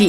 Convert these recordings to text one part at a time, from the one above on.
Die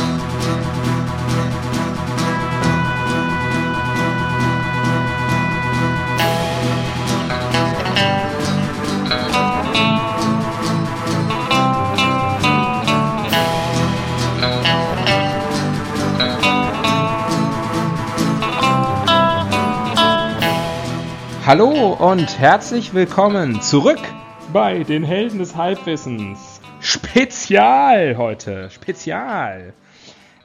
Hallo und herzlich willkommen zurück bei den Helden des Halbwissens. Spezial heute, Spezial.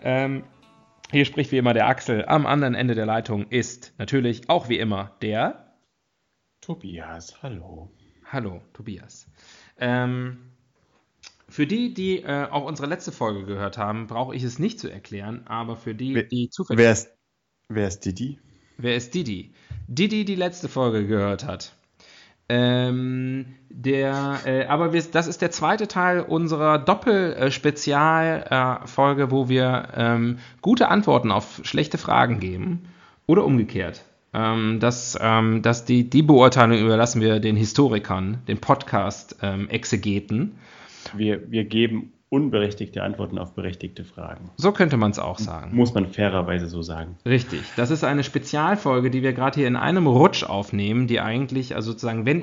Hier spricht wie immer der Axel, am anderen Ende der Leitung ist natürlich auch wie immer der Tobias, hallo. Hallo, Tobias. Für die auch unsere letzte Folge gehört haben, brauche ich es nicht zu erklären, aber für die, die zufällig... Wer ist Didi? Wer ist Didi? Didi die letzte Folge gehört hat. Aber das ist der zweite Teil unserer Doppel-Spezial-Folge, wo wir gute Antworten auf schlechte Fragen geben oder umgekehrt. Die Beurteilung überlassen wir den Historikern, den Podcast-Exegeten. Wir geben unberechtigte Antworten auf berechtigte Fragen. So könnte man es auch sagen. Muss man fairerweise so sagen. Richtig. Das ist eine Spezialfolge, die wir gerade hier in einem Rutsch aufnehmen, die eigentlich, also sozusagen, wenn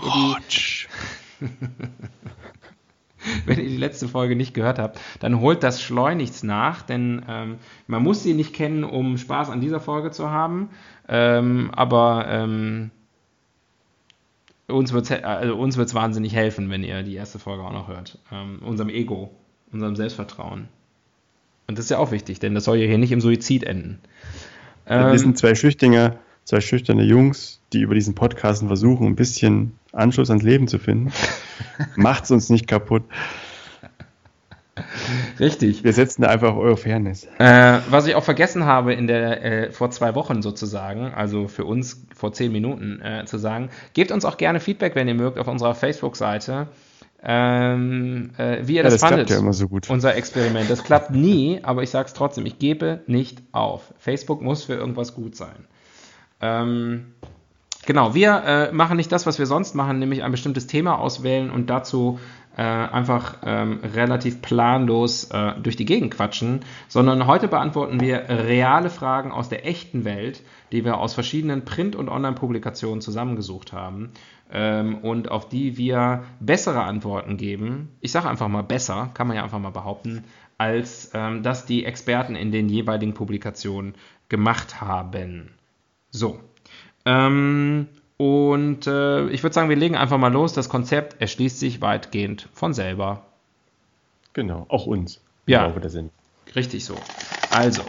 ihr die letzte Folge nicht gehört habt, dann holt das schleunigst nach, denn man muss sie nicht kennen, um Spaß an dieser Folge zu haben, aber uns wird's wahnsinnig helfen, wenn ihr die erste Folge auch noch hört. Unserem Ego. Unserem Selbstvertrauen. Und das ist ja auch wichtig, denn das soll ja hier nicht im Suizid enden. Wir sind zwei schüchterne Jungs, die über diesen Podcasten versuchen, ein bisschen Anschluss ans Leben zu finden. Macht's uns nicht kaputt. Richtig. Wir setzen da einfach auf eure Fairness. Was ich auch vergessen habe vor 2 Wochen sozusagen, also für uns vor 10 Minuten zu sagen, gebt uns auch gerne Feedback, wenn ihr mögt, auf unserer Facebook-Seite. Wie ihr das fandet. Ja immer so gut. Unser Experiment. Das klappt nie, aber ich sag's trotzdem, ich gebe nicht auf. Facebook muss für irgendwas gut sein. Genau, wir machen nicht das, was wir sonst machen, nämlich ein bestimmtes Thema auswählen und dazu einfach relativ planlos durch die Gegend quatschen, sondern heute beantworten wir reale Fragen aus der echten Welt, die wir aus verschiedenen Print- und Online-Publikationen zusammengesucht haben. Und auf die wir bessere Antworten geben, ich sage einfach mal besser, kann man ja einfach mal behaupten, als das die Experten in den jeweiligen Publikationen gemacht haben. So, ich würde sagen, wir legen einfach mal los, das Konzept erschließt sich weitgehend von selber. Genau, auch uns. Ja, genau, richtig so. Also,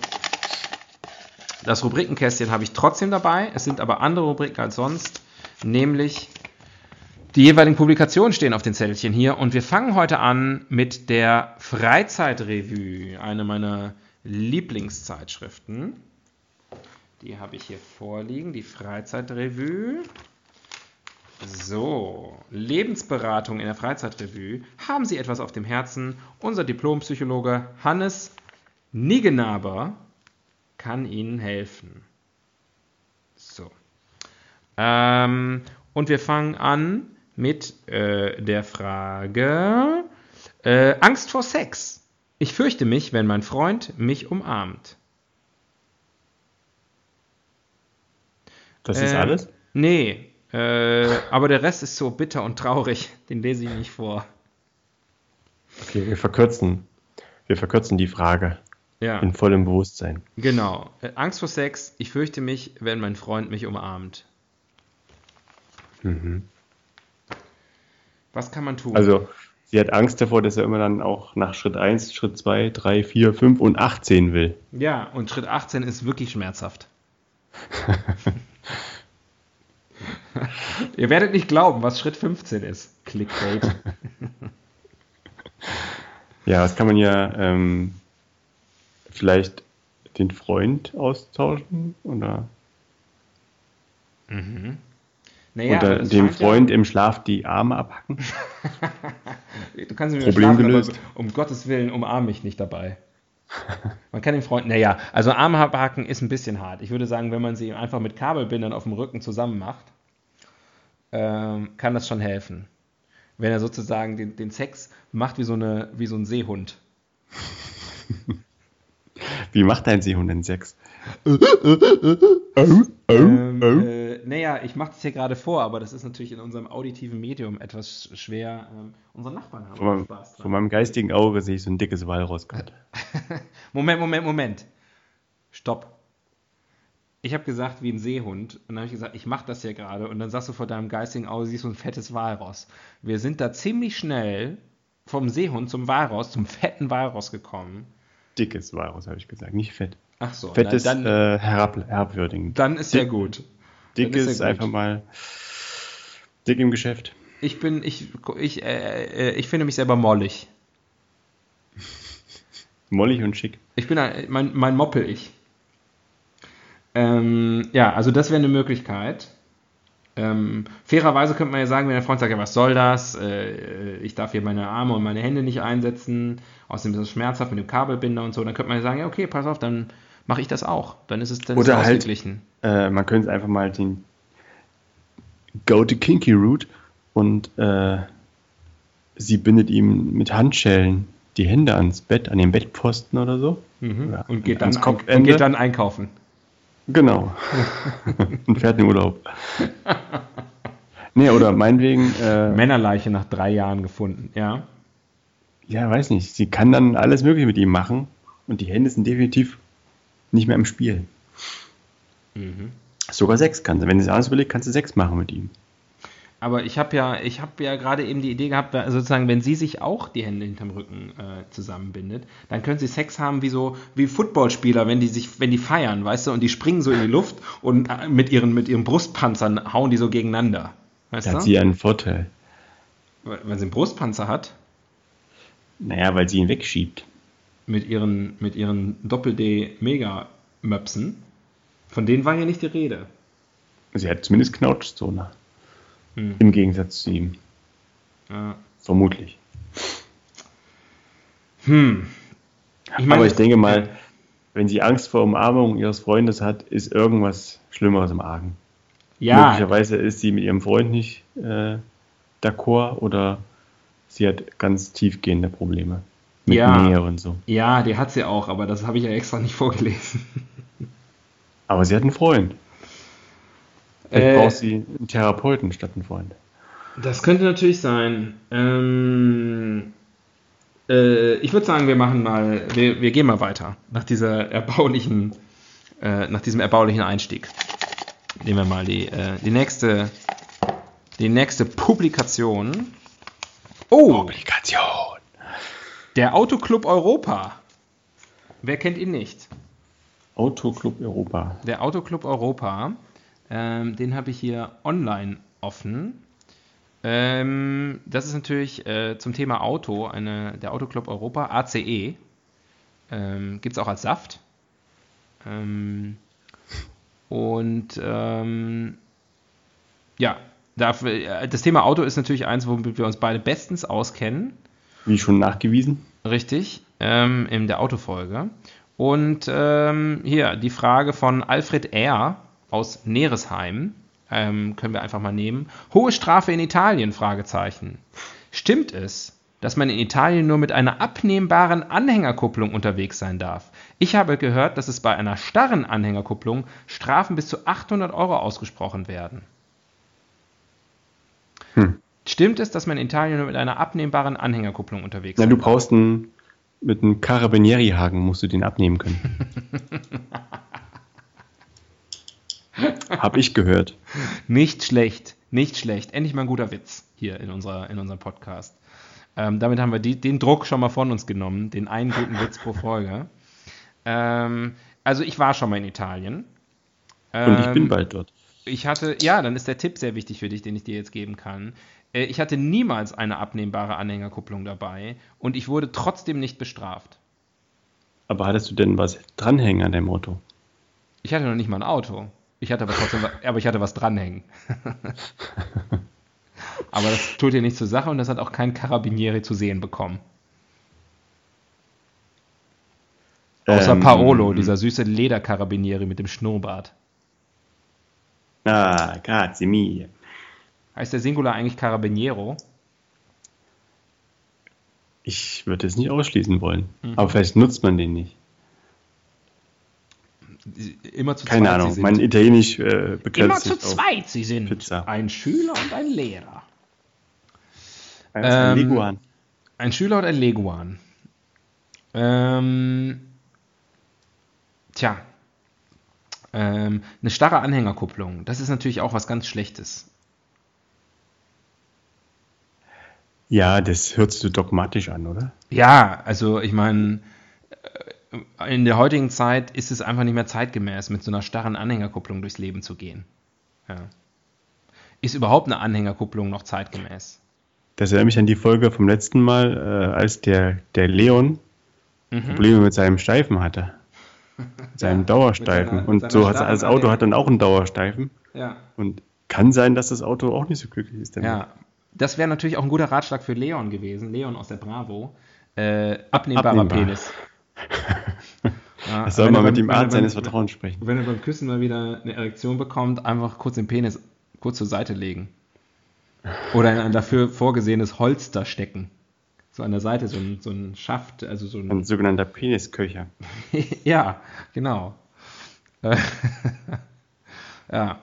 das Rubrikenkästchen habe ich trotzdem dabei, es sind aber andere Rubriken als sonst, nämlich... Die jeweiligen Publikationen stehen auf den Zettelchen hier und wir fangen heute an mit der Freizeitrevue, eine meiner Lieblingszeitschriften. Die habe ich hier vorliegen, die Freizeitrevue. So, Lebensberatung in der Freizeitrevue. Haben Sie etwas auf dem Herzen? Unser Diplompsychologe Hannes Niggenaber kann Ihnen helfen. So. Und wir fangen an mit der Frage, Angst vor Sex. Ich fürchte mich, wenn mein Freund mich umarmt. Das ist alles? Nee, aber der Rest ist so bitter und traurig. Den lese ich nicht vor. Okay, wir verkürzen die Frage. Ja. In vollem Bewusstsein. Genau. Angst vor Sex. Ich fürchte mich, wenn mein Freund mich umarmt. Mhm. Was kann man tun? Also, sie hat Angst davor, dass er immer dann auch nach Schritt 1, Schritt 2, 3, 4, 5 und 18 will. Ja, und Schritt 18 ist wirklich schmerzhaft. Ihr werdet nicht glauben, was Schritt 15 ist. Clickbait. Ja, das kann man ja vielleicht den Freund austauschen, oder? Mhm. Naja, oder dem Freund im Schlaf die Arme abhacken. Du kannst mir Problem gelöst. Um Gottes Willen umarme ich nicht dabei. Man kann den Freund, naja, also Arme abhaken ist ein bisschen hart. Ich würde sagen, wenn man sie einfach mit Kabelbindern auf dem Rücken zusammen macht, kann das schon helfen. Wenn er sozusagen den Sex macht wie so ein Seehund. Wie macht ein Seehund den Sex? Naja, ich mache das hier gerade vor, aber das ist natürlich in unserem auditiven Medium etwas schwer. Unsere Nachbarn haben Spaß dran. Von meinem geistigen Auge sehe ich so ein dickes Walross gerade. Moment. Stopp. Ich habe gesagt, wie ein Seehund. Und dann habe ich gesagt, ich mache das hier gerade. Und dann sagst du vor deinem geistigen Auge, siehst du ein fettes Walross. Wir sind da ziemlich schnell vom Seehund zum Walross, zum fetten Walross gekommen. Dickes Walross, habe ich gesagt, nicht fett. Ach so. Fett ist herabwürdigend. Dann ist ja gut. Dick ist ja einfach mal dick im Geschäft. Ich finde mich selber mollig. Mollig und schick. Ich bin mein Moppel-Ich. Ja, also das wäre eine Möglichkeit. Fairerweise könnte man ja sagen, wenn der Freund sagt, ja, was soll das? Ich darf hier meine Arme und meine Hände nicht einsetzen. Außerdem ist das schmerzhaft mit dem Kabelbinder und so. Dann könnte man ja sagen, ja, okay, pass auf, dann mache ich das auch. Dann ist es dann ausgeglichen. Halt, man könnte einfach mal den Go to Kinky Route und sie bindet ihm mit Handschellen die Hände ans Bett, an den Bettposten oder so. Mhm. Oder und geht dann einkaufen. Genau. Und fährt in Urlaub. Nee, oder meinetwegen... Männerleiche nach 3 Jahren gefunden, ja. Ja, weiß nicht. Sie kann dann alles Mögliche mit ihm machen und die Hände sind definitiv nicht mehr im Spiel. Mhm. Sogar 6 kann sie. Wenn sie alles überlegt, kannst du 6 machen mit ihm. Aber ich habe ja gerade eben die Idee gehabt, sozusagen, wenn sie sich auch die Hände hinterm Rücken zusammenbindet, dann können sie Sex haben wie Footballspieler, wenn die feiern, weißt du, und die springen so in die Luft und mit ihren Brustpanzern hauen die so gegeneinander. Weißt du? Da hat sie einen Vorteil. Weil sie einen Brustpanzer hat? Naja, weil sie ihn wegschiebt. Mit ihren Doppel-D-Mega-Möpsen? Von denen war ja nicht die Rede. Sie hat zumindest Knautschzone. Im Gegensatz zu ihm. Ja. Vermutlich. Aber ich denke mal, wenn sie Angst vor Umarmung ihres Freundes hat, ist irgendwas Schlimmeres im Argen. Ja. Möglicherweise ist sie mit ihrem Freund nicht d'accord oder sie hat ganz tiefgehende Probleme mit Nähe und so. Ja, die hat sie auch, aber das habe ich ja extra nicht vorgelesen. Aber sie hat einen Freund. Vielleicht braucht sie einen Therapeuten statt einen Freund. Das könnte natürlich sein. Ich würde sagen, wir gehen mal weiter nach diesem erbaulichen Einstieg. Nehmen wir mal die nächste Publikation. Oh! Publikation! Der Autoclub Europa. Wer kennt ihn nicht? Autoclub Europa. Der Autoclub Europa. Den habe ich hier online offen. Das ist natürlich zum Thema Auto, der Autoclub Europa, ACE. Gibt es auch als Saft. Das Thema Auto ist natürlich eins, womit wir uns beide bestens auskennen. Wie schon nachgewiesen. Richtig, in der Autofolge. Und hier die Frage von Alfred R., aus Neresheim, können wir einfach mal nehmen. Hohe Strafe in Italien? Fragezeichen. Stimmt es, dass man in Italien nur mit einer abnehmbaren Anhängerkupplung unterwegs sein darf? Ich habe gehört, dass es bei einer starren Anhängerkupplung Strafen bis zu 800 € ausgesprochen werden. Stimmt es, dass man in Italien nur mit einer abnehmbaren Anhängerkupplung unterwegs sein darf? Na, du brauchst mit einem Carabinieri-Haken, musst du den abnehmen können. Hab ich gehört. Nicht schlecht. Endlich mal ein guter Witz hier in unserem Podcast. Damit haben wir den Druck schon mal von uns genommen, den einen guten Witz pro Folge. Also ich war schon mal in Italien. Und ich bin bald dort. Dann ist der Tipp sehr wichtig für dich, den ich dir jetzt geben kann. Ich hatte niemals eine abnehmbare Anhängerkupplung dabei und ich wurde trotzdem nicht bestraft. Aber hattest du denn was dranhängen an deinem Auto? Ich hatte noch nicht mal ein Auto. Ich hatte was dranhängen. Aber das tut dir nichts zur Sache und das hat auch kein Carabinieri zu sehen bekommen. Außer Paolo, dieser süße Lederkarabinieri mit dem Schnurrbart. Ah, grazie mille. Heißt der Singular eigentlich Carabiniero? Ich würde es nicht ausschließen wollen. Mhm. Aber vielleicht nutzt man den nicht. Immer zu Keine zweit Ahnung, sie sind. Mein Italienisch begrenzt Immer zu zweit sie sind. Pizza. Ein Schüler und ein Lehrer. Ein Leguan. Ein Schüler und ein Leguan. Tja. Eine starre Anhängerkupplung. Das ist natürlich auch was ganz Schlechtes. Ja, das hörst du dogmatisch an, oder? Ja, also ich meine, in der heutigen Zeit ist es einfach nicht mehr zeitgemäß, mit so einer starren Anhängerkupplung durchs Leben zu gehen. Ja. Ist überhaupt eine Anhängerkupplung noch zeitgemäß? Das erinnert mich an die Folge vom letzten Mal, als der Leon Probleme mit seinem Steifen hatte. Mit seinem Dauersteifen. Und so hat das Auto hat dann auch einen Dauersteifen. Ja. Und kann sein, dass das Auto auch nicht so glücklich ist damit. Ja. Das wäre natürlich auch ein guter Ratschlag für Leon gewesen. Leon aus der Bravo. Abnehmbarer Penis. Ja, das soll man mit dem Arzt seines Vertrauens sprechen. Wenn er beim Küssen mal wieder eine Erektion bekommt, einfach kurz den Penis kurz zur Seite legen. Oder in ein dafür vorgesehenes Holster stecken. So an der Seite, so ein Schaft. Also so ein sogenannter Penisköcher. Ja, genau. Ja.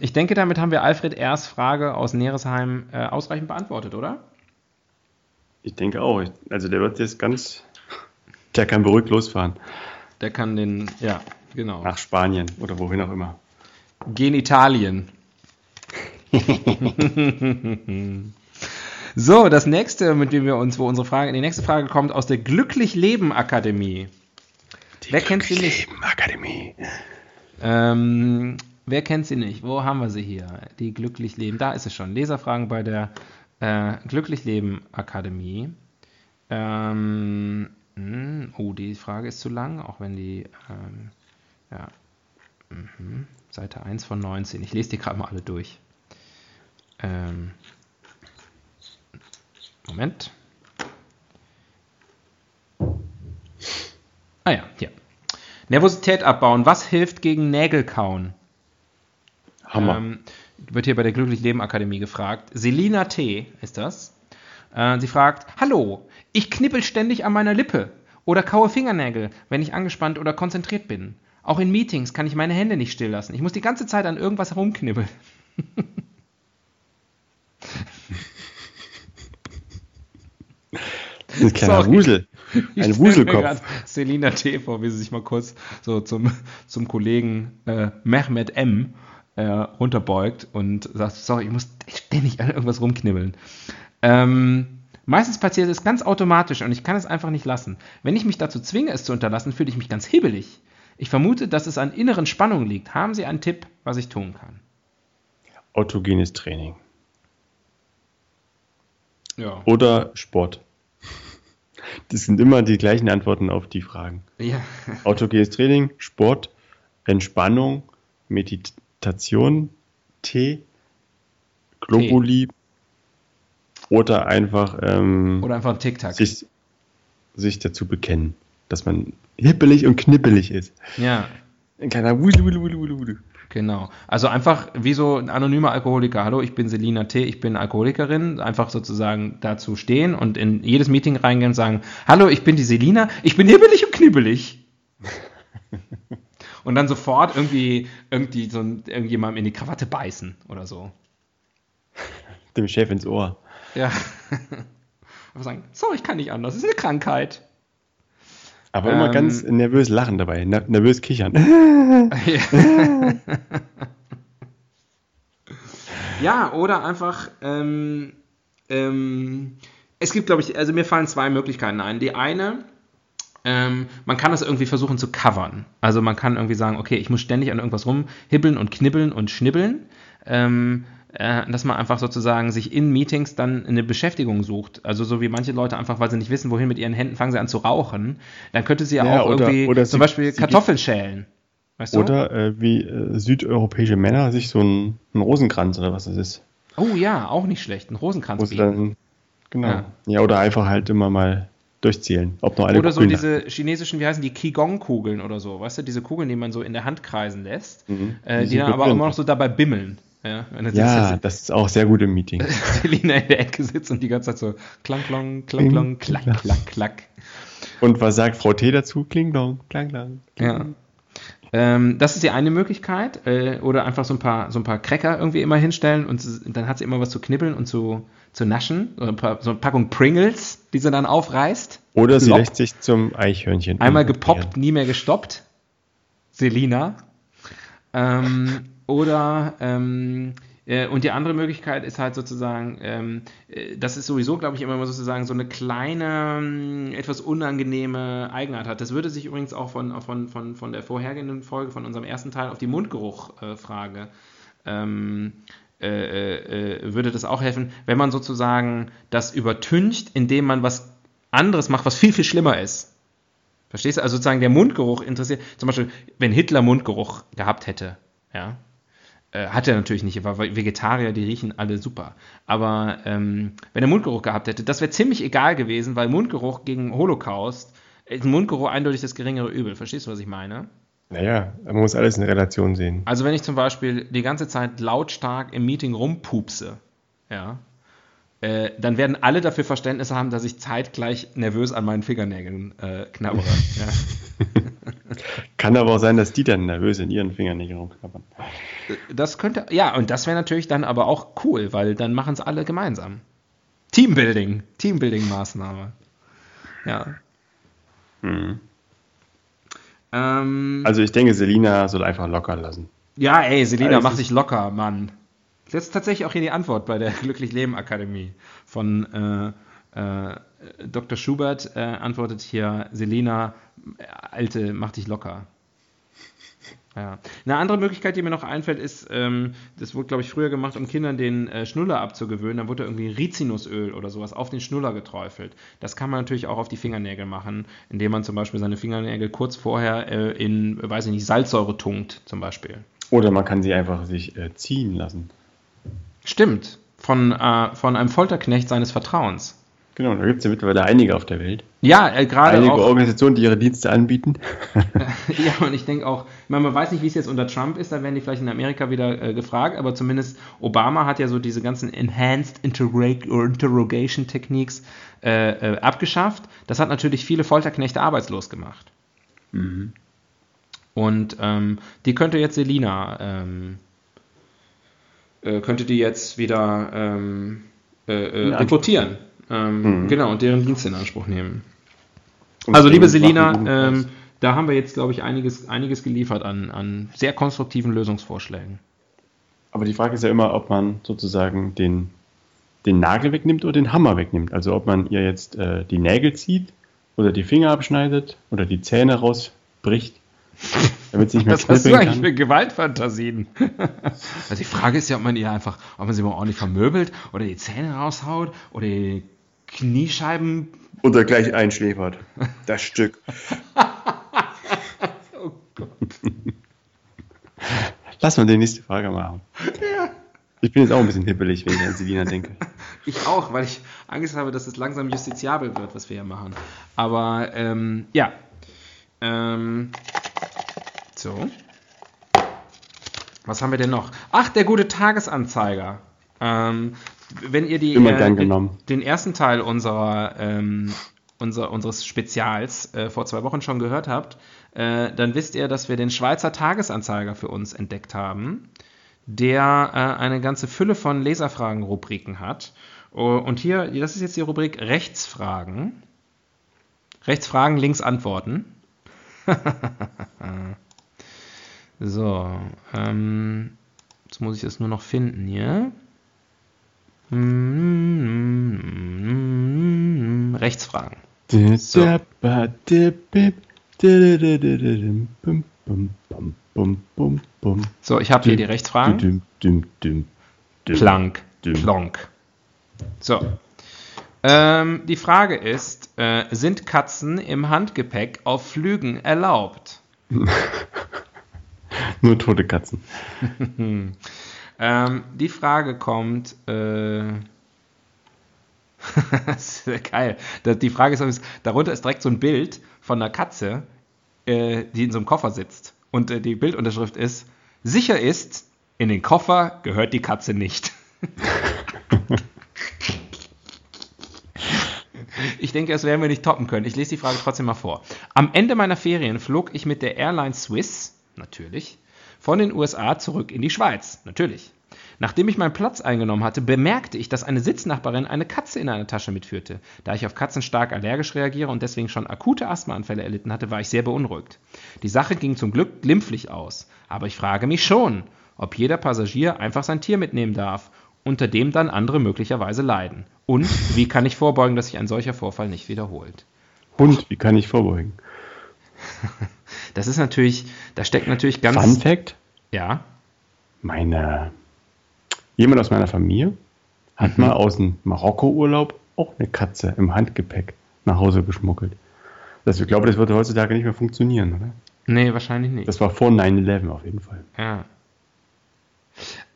Ich denke, damit haben wir Alfred Ehrs Frage aus Neresheim ausreichend beantwortet, oder? Ich denke auch. Also der wird jetzt der kann beruhigt losfahren. Der kann ja, genau. Nach Spanien oder wohin auch immer. Genitalien. So, das nächste, wo unsere Frage, die nächste Frage kommt aus der Glücklich-Leben-Akademie. Wer kennt sie nicht? Glücklich-Leben-Akademie. Wer kennt sie nicht? Wo haben wir sie hier? Die Glücklich-Leben. Da ist es schon. Leserfragen bei der Glücklich-Leben-Akademie. Die Frage ist zu lang, auch wenn die Seite 1 von 19. Ich lese die gerade mal alle durch. Moment. Ah ja, hier. Nervosität abbauen. Was hilft gegen Nägelkauen? Hammer. Wird hier bei der Glücklich-Leben-Akademie gefragt. Selina T. ist das. Sie fragt, hallo, ich knippel ständig an meiner Lippe oder kaue Fingernägel, wenn ich angespannt oder konzentriert bin. Auch in Meetings kann ich meine Hände nicht still lassen. Ich muss die ganze Zeit an irgendwas herumknibbeln. Ein kleiner Wusel. Ein Wuselkopf. Selina T. vor, wie sie sich mal kurz so zum Kollegen Mehmet M. runterbeugt und sagt, sorry, ich muss ständig an irgendwas rumknibbeln. Meistens passiert es ganz automatisch und ich kann es einfach nicht lassen. Wenn ich mich dazu zwinge, es zu unterlassen, fühle ich mich ganz hibbelig. Ich vermute, dass es an inneren Spannungen liegt. Haben Sie einen Tipp, was ich tun kann? Autogenes Training. Ja. Oder Sport. Das sind immer die gleichen Antworten auf die Fragen. Ja. Autogenes Training, Sport, Entspannung, Meditation, Tee, Globuli oder einfach ein Tic-Tac. Sich dazu bekennen, dass man hippelig und knippelig ist. Ja. Ein kleiner Wulu. Genau. Also einfach wie so ein anonymer Alkoholiker. Hallo, ich bin Selina T., ich bin Alkoholikerin. Einfach sozusagen dazu stehen und in jedes Meeting reingehen und sagen, hallo, ich bin die Selina, ich bin hibbelig und knibbelig. Und dann sofort irgendwie so irgendjemandem in die Krawatte beißen oder so. Dem Chef ins Ohr. Ja. Aber sagen, sorry, ich kann nicht anders, das ist eine Krankheit. Aber immer ganz nervös lachen dabei, nervös kichern. Ja, oder einfach, es gibt, glaube ich, also mir fallen zwei Möglichkeiten ein. Die eine... man kann das irgendwie versuchen zu covern. Also man kann irgendwie sagen, okay, ich muss ständig an irgendwas rumhibbeln und knibbeln und schnibbeln. Dass man einfach sozusagen sich in Meetings dann eine Beschäftigung sucht. Also so wie manche Leute einfach, weil sie nicht wissen, wohin mit ihren Händen, fangen sie an zu rauchen. Dann könnte sie ja auch irgendwie zum Beispiel Kartoffeln schälen. Weißt du? Oder wie südeuropäische Männer sich so einen Rosenkranz oder was das ist. Oh ja, auch nicht schlecht. Einen Rosenkranz bieten. Genau. Ja, oder einfach halt immer mal durchzählen, ob noch eine Kugel. Oder so diese chinesischen, wie heißen die, Qigong-Kugeln oder so, weißt du, diese Kugeln, die man so in der Hand kreisen lässt, die dann aber immer noch so dabei bimmeln. Ja, das ist auch sehr gut im Meeting. Selina in der Ecke sitzt und die ganze Zeit so klang, klang, klang, klang, klack, klack, klack, klack. Und was sagt Frau T dazu? Kling, dong, klang, klang. Ja. Das ist die eine Möglichkeit. Oder einfach so ein paar Cracker irgendwie immer hinstellen und dann hat sie immer was zu knibbeln und zu naschen. So eine Packung Pringles, die sie dann aufreißt. Oder sie lässt sich zum Eichhörnchen. Einmal gepoppt, nie mehr gestoppt. Selina. Und die andere Möglichkeit ist halt sozusagen, das ist sowieso, glaube ich, immer sozusagen so eine kleine, etwas unangenehme Eigenart hat. Das würde sich übrigens auch von der vorhergehenden Folge, von unserem ersten Teil auf die Mundgeruch-Frage, würde das auch helfen, wenn man sozusagen das übertüncht, indem man was anderes macht, was viel, viel schlimmer ist. Verstehst du? Also sozusagen der Mundgeruch interessiert, zum Beispiel, wenn Hitler Mundgeruch gehabt hätte, ja, hat er natürlich nicht, weil Vegetarier, die riechen alle super. Aber wenn er Mundgeruch gehabt hätte, das wäre ziemlich egal gewesen, weil Mundgeruch gegen Holocaust ist Mundgeruch eindeutig das geringere Übel. Verstehst du, was ich meine? Naja, man muss alles in Relation sehen. Also wenn ich zum Beispiel die ganze Zeit lautstark im Meeting rumpupse, ja, dann werden alle dafür Verständnis haben, dass ich zeitgleich nervös an meinen Fingernägeln knabbere. Kann aber auch sein, dass die dann nervös in ihren Fingernägeln rumknabbern. Das könnte, ja, und das wäre natürlich dann aber auch cool, weil dann machen es alle gemeinsam. Teambuilding-Maßnahme. Ja. Hm. Also ich denke, Selina soll einfach locker lassen. Ja, ey, Selina, mach dich locker, Mann. Das ist tatsächlich auch hier die Antwort bei der Glücklich-Leben-Akademie von Dr. Schubert, antwortet hier Selina, Alte, mach dich locker. Ja. Eine andere Möglichkeit, die mir noch einfällt, ist, das wurde, glaube ich, früher gemacht, um Kindern den Schnuller abzugewöhnen. Dann wurde da irgendwie Rizinusöl oder sowas auf den Schnuller geträufelt. Das kann man natürlich auch auf die Fingernägel machen, indem man zum Beispiel seine Fingernägel kurz vorher in, weiß ich nicht, Salzsäure tunkt zum Beispiel. Oder man kann sie einfach sich ziehen lassen. Stimmt, von einem Folterknecht seines Vertrauens. Genau, da gibt es ja mittlerweile einige auf der Welt. Ja, gerade auch. Einige Organisationen, die ihre Dienste anbieten. Ja, und ich denke auch, man weiß nicht, wie es jetzt unter Trump ist, da werden die vielleicht in Amerika wieder gefragt, aber zumindest Obama hat ja so diese ganzen Enhanced Interrogation Techniques abgeschafft. Das hat natürlich viele Folterknechte arbeitslos gemacht. Mhm. Und die könnte jetzt Selina, könnte die jetzt wieder rekrutieren. Genau, und deren Dienste in Anspruch nehmen. Und also, liebe Selina, da haben wir jetzt, glaube ich, einiges geliefert an sehr konstruktiven Lösungsvorschlägen. Aber die Frage ist ja immer, ob man sozusagen den Nagel wegnimmt oder den Hammer wegnimmt. Also, ob man ihr jetzt die Nägel zieht oder die Finger abschneidet oder die Zähne rausbricht, damit sie nicht mehr knippeln kann. Was hast du eigentlich für Gewaltfantasien? Also, die Frage ist ja, ob man sie mal ordentlich vermöbelt oder die Zähne raushaut oder die Kniescheiben. Oder gleich einschläfert. Das Stück. Oh Gott. Lass mal die nächste Frage machen. Ja. Ich bin jetzt auch ein bisschen hippelig, wenn ich an Selina denke. Ich auch, weil ich Angst habe, dass es langsam justiziabel wird, was wir hier machen. Aber, ja. So. Was haben wir denn noch? Ach, der gute Tagesanzeiger. Wenn ihr den ersten Teil unseres Spezials vor 2 Wochen schon gehört habt, dann wisst ihr, dass wir den Schweizer Tagesanzeiger für uns entdeckt haben, der eine ganze Fülle von Leserfragen-Rubriken hat. Und hier, das ist jetzt die Rubrik Rechtsfragen. Rechtsfragen, links Antworten. So, jetzt muss ich das nur noch finden hier. Rechtsfragen. So. So, ich habe hier die Rechtsfragen. Plank. So. Die Frage ist, sind Katzen im Handgepäck auf Flügen erlaubt? Nur tote Katzen. Die Frage kommt Das ist geil. Die Frage ist, darunter ist direkt so ein Bild von einer Katze, die in so einem Koffer sitzt. Und die Bildunterschrift ist, sicher ist, in den Koffer gehört die Katze nicht. Ich denke, das werden wir nicht toppen können. Ich lese die Frage trotzdem mal vor. Am Ende meiner Ferien flog ich mit der Airline Swiss, natürlich, von den USA zurück in die Schweiz, natürlich. Nachdem ich meinen Platz eingenommen hatte, bemerkte ich, dass eine Sitznachbarin eine Katze in einer Tasche mitführte. Da ich auf Katzen stark allergisch reagiere und deswegen schon akute Asthmaanfälle erlitten hatte, war ich sehr beunruhigt. Die Sache ging zum Glück glimpflich aus. Aber ich frage mich schon, ob jeder Passagier einfach sein Tier mitnehmen darf, unter dem dann andere möglicherweise leiden. Und wie kann ich vorbeugen, dass sich ein solcher Vorfall nicht wiederholt? Und wie kann ich vorbeugen? Das ist natürlich, da steckt natürlich ganz... Fun Fact? Ja. Jemand aus meiner Familie hat mal aus dem Marokko-Urlaub auch eine Katze im Handgepäck nach Hause geschmuggelt. Ich glaube, das würde heutzutage nicht mehr funktionieren, oder? Nee, wahrscheinlich nicht. Das war vor 9/11 auf jeden Fall. Ja.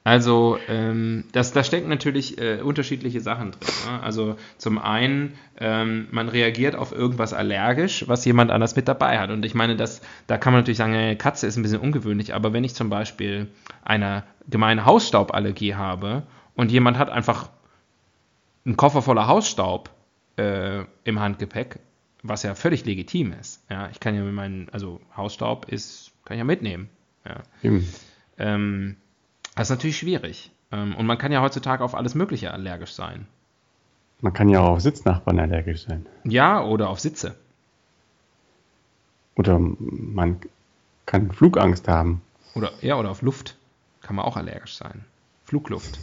Also, da stecken natürlich unterschiedliche Sachen drin. Ne? Also zum einen, man reagiert auf irgendwas allergisch, was jemand anders mit dabei hat. Und ich meine, da kann man natürlich sagen, Katze ist ein bisschen ungewöhnlich, aber wenn ich zum Beispiel eine gemeine Hausstauballergie habe und jemand hat einfach einen Koffer voller Hausstaub im Handgepäck, was ja völlig legitim ist. Ja? Ich kann ja mit Hausstaub kann ich ja mitnehmen. Ja. Das ist natürlich schwierig. Und man kann ja heutzutage auf alles Mögliche allergisch sein. Man kann ja auch auf Sitznachbarn allergisch sein. Ja, oder auf Sitze. Oder man kann Flugangst haben. Oder auf Luft kann man auch allergisch sein. Flugluft.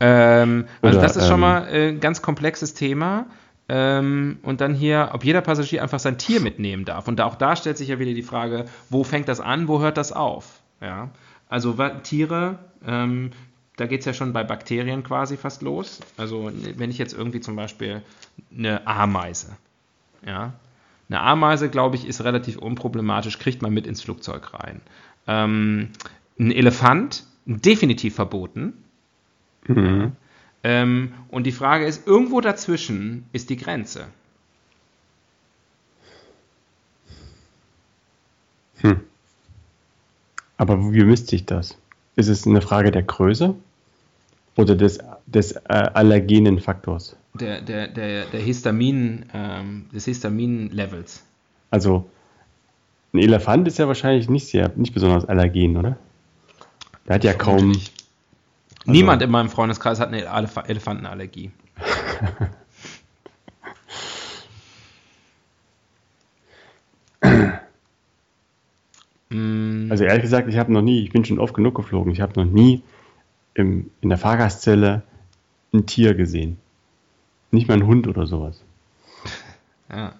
Das ist schon mal ein ganz komplexes Thema. Und dann hier, ob jeder Passagier einfach sein Tier mitnehmen darf. Und auch da stellt sich ja wieder die Frage, wo fängt das an, wo hört das auf? Ja. Also Tiere, da geht es ja schon bei Bakterien quasi fast los. Also wenn ich jetzt irgendwie zum Beispiel eine Ameise, ja, eine Ameise, glaube ich, ist relativ unproblematisch, kriegt man mit ins Flugzeug rein. Ein Elefant, definitiv verboten. Mhm. Ja. Und die Frage ist, irgendwo dazwischen ist die Grenze. Hm. Aber wie misst sich das? Ist es eine Frage der Größe oder des allergenen Faktors? Des Histamin-Levels. Also ein Elefant ist ja wahrscheinlich nicht besonders allergen, oder? Der hat ja kaum... Niemand in meinem Freundeskreis hat eine Elefantenallergie. Also ehrlich gesagt, ich bin schon oft genug geflogen, ich habe noch nie in der Fahrgastzelle ein Tier gesehen. Nicht mal ein Hund oder sowas. Ja,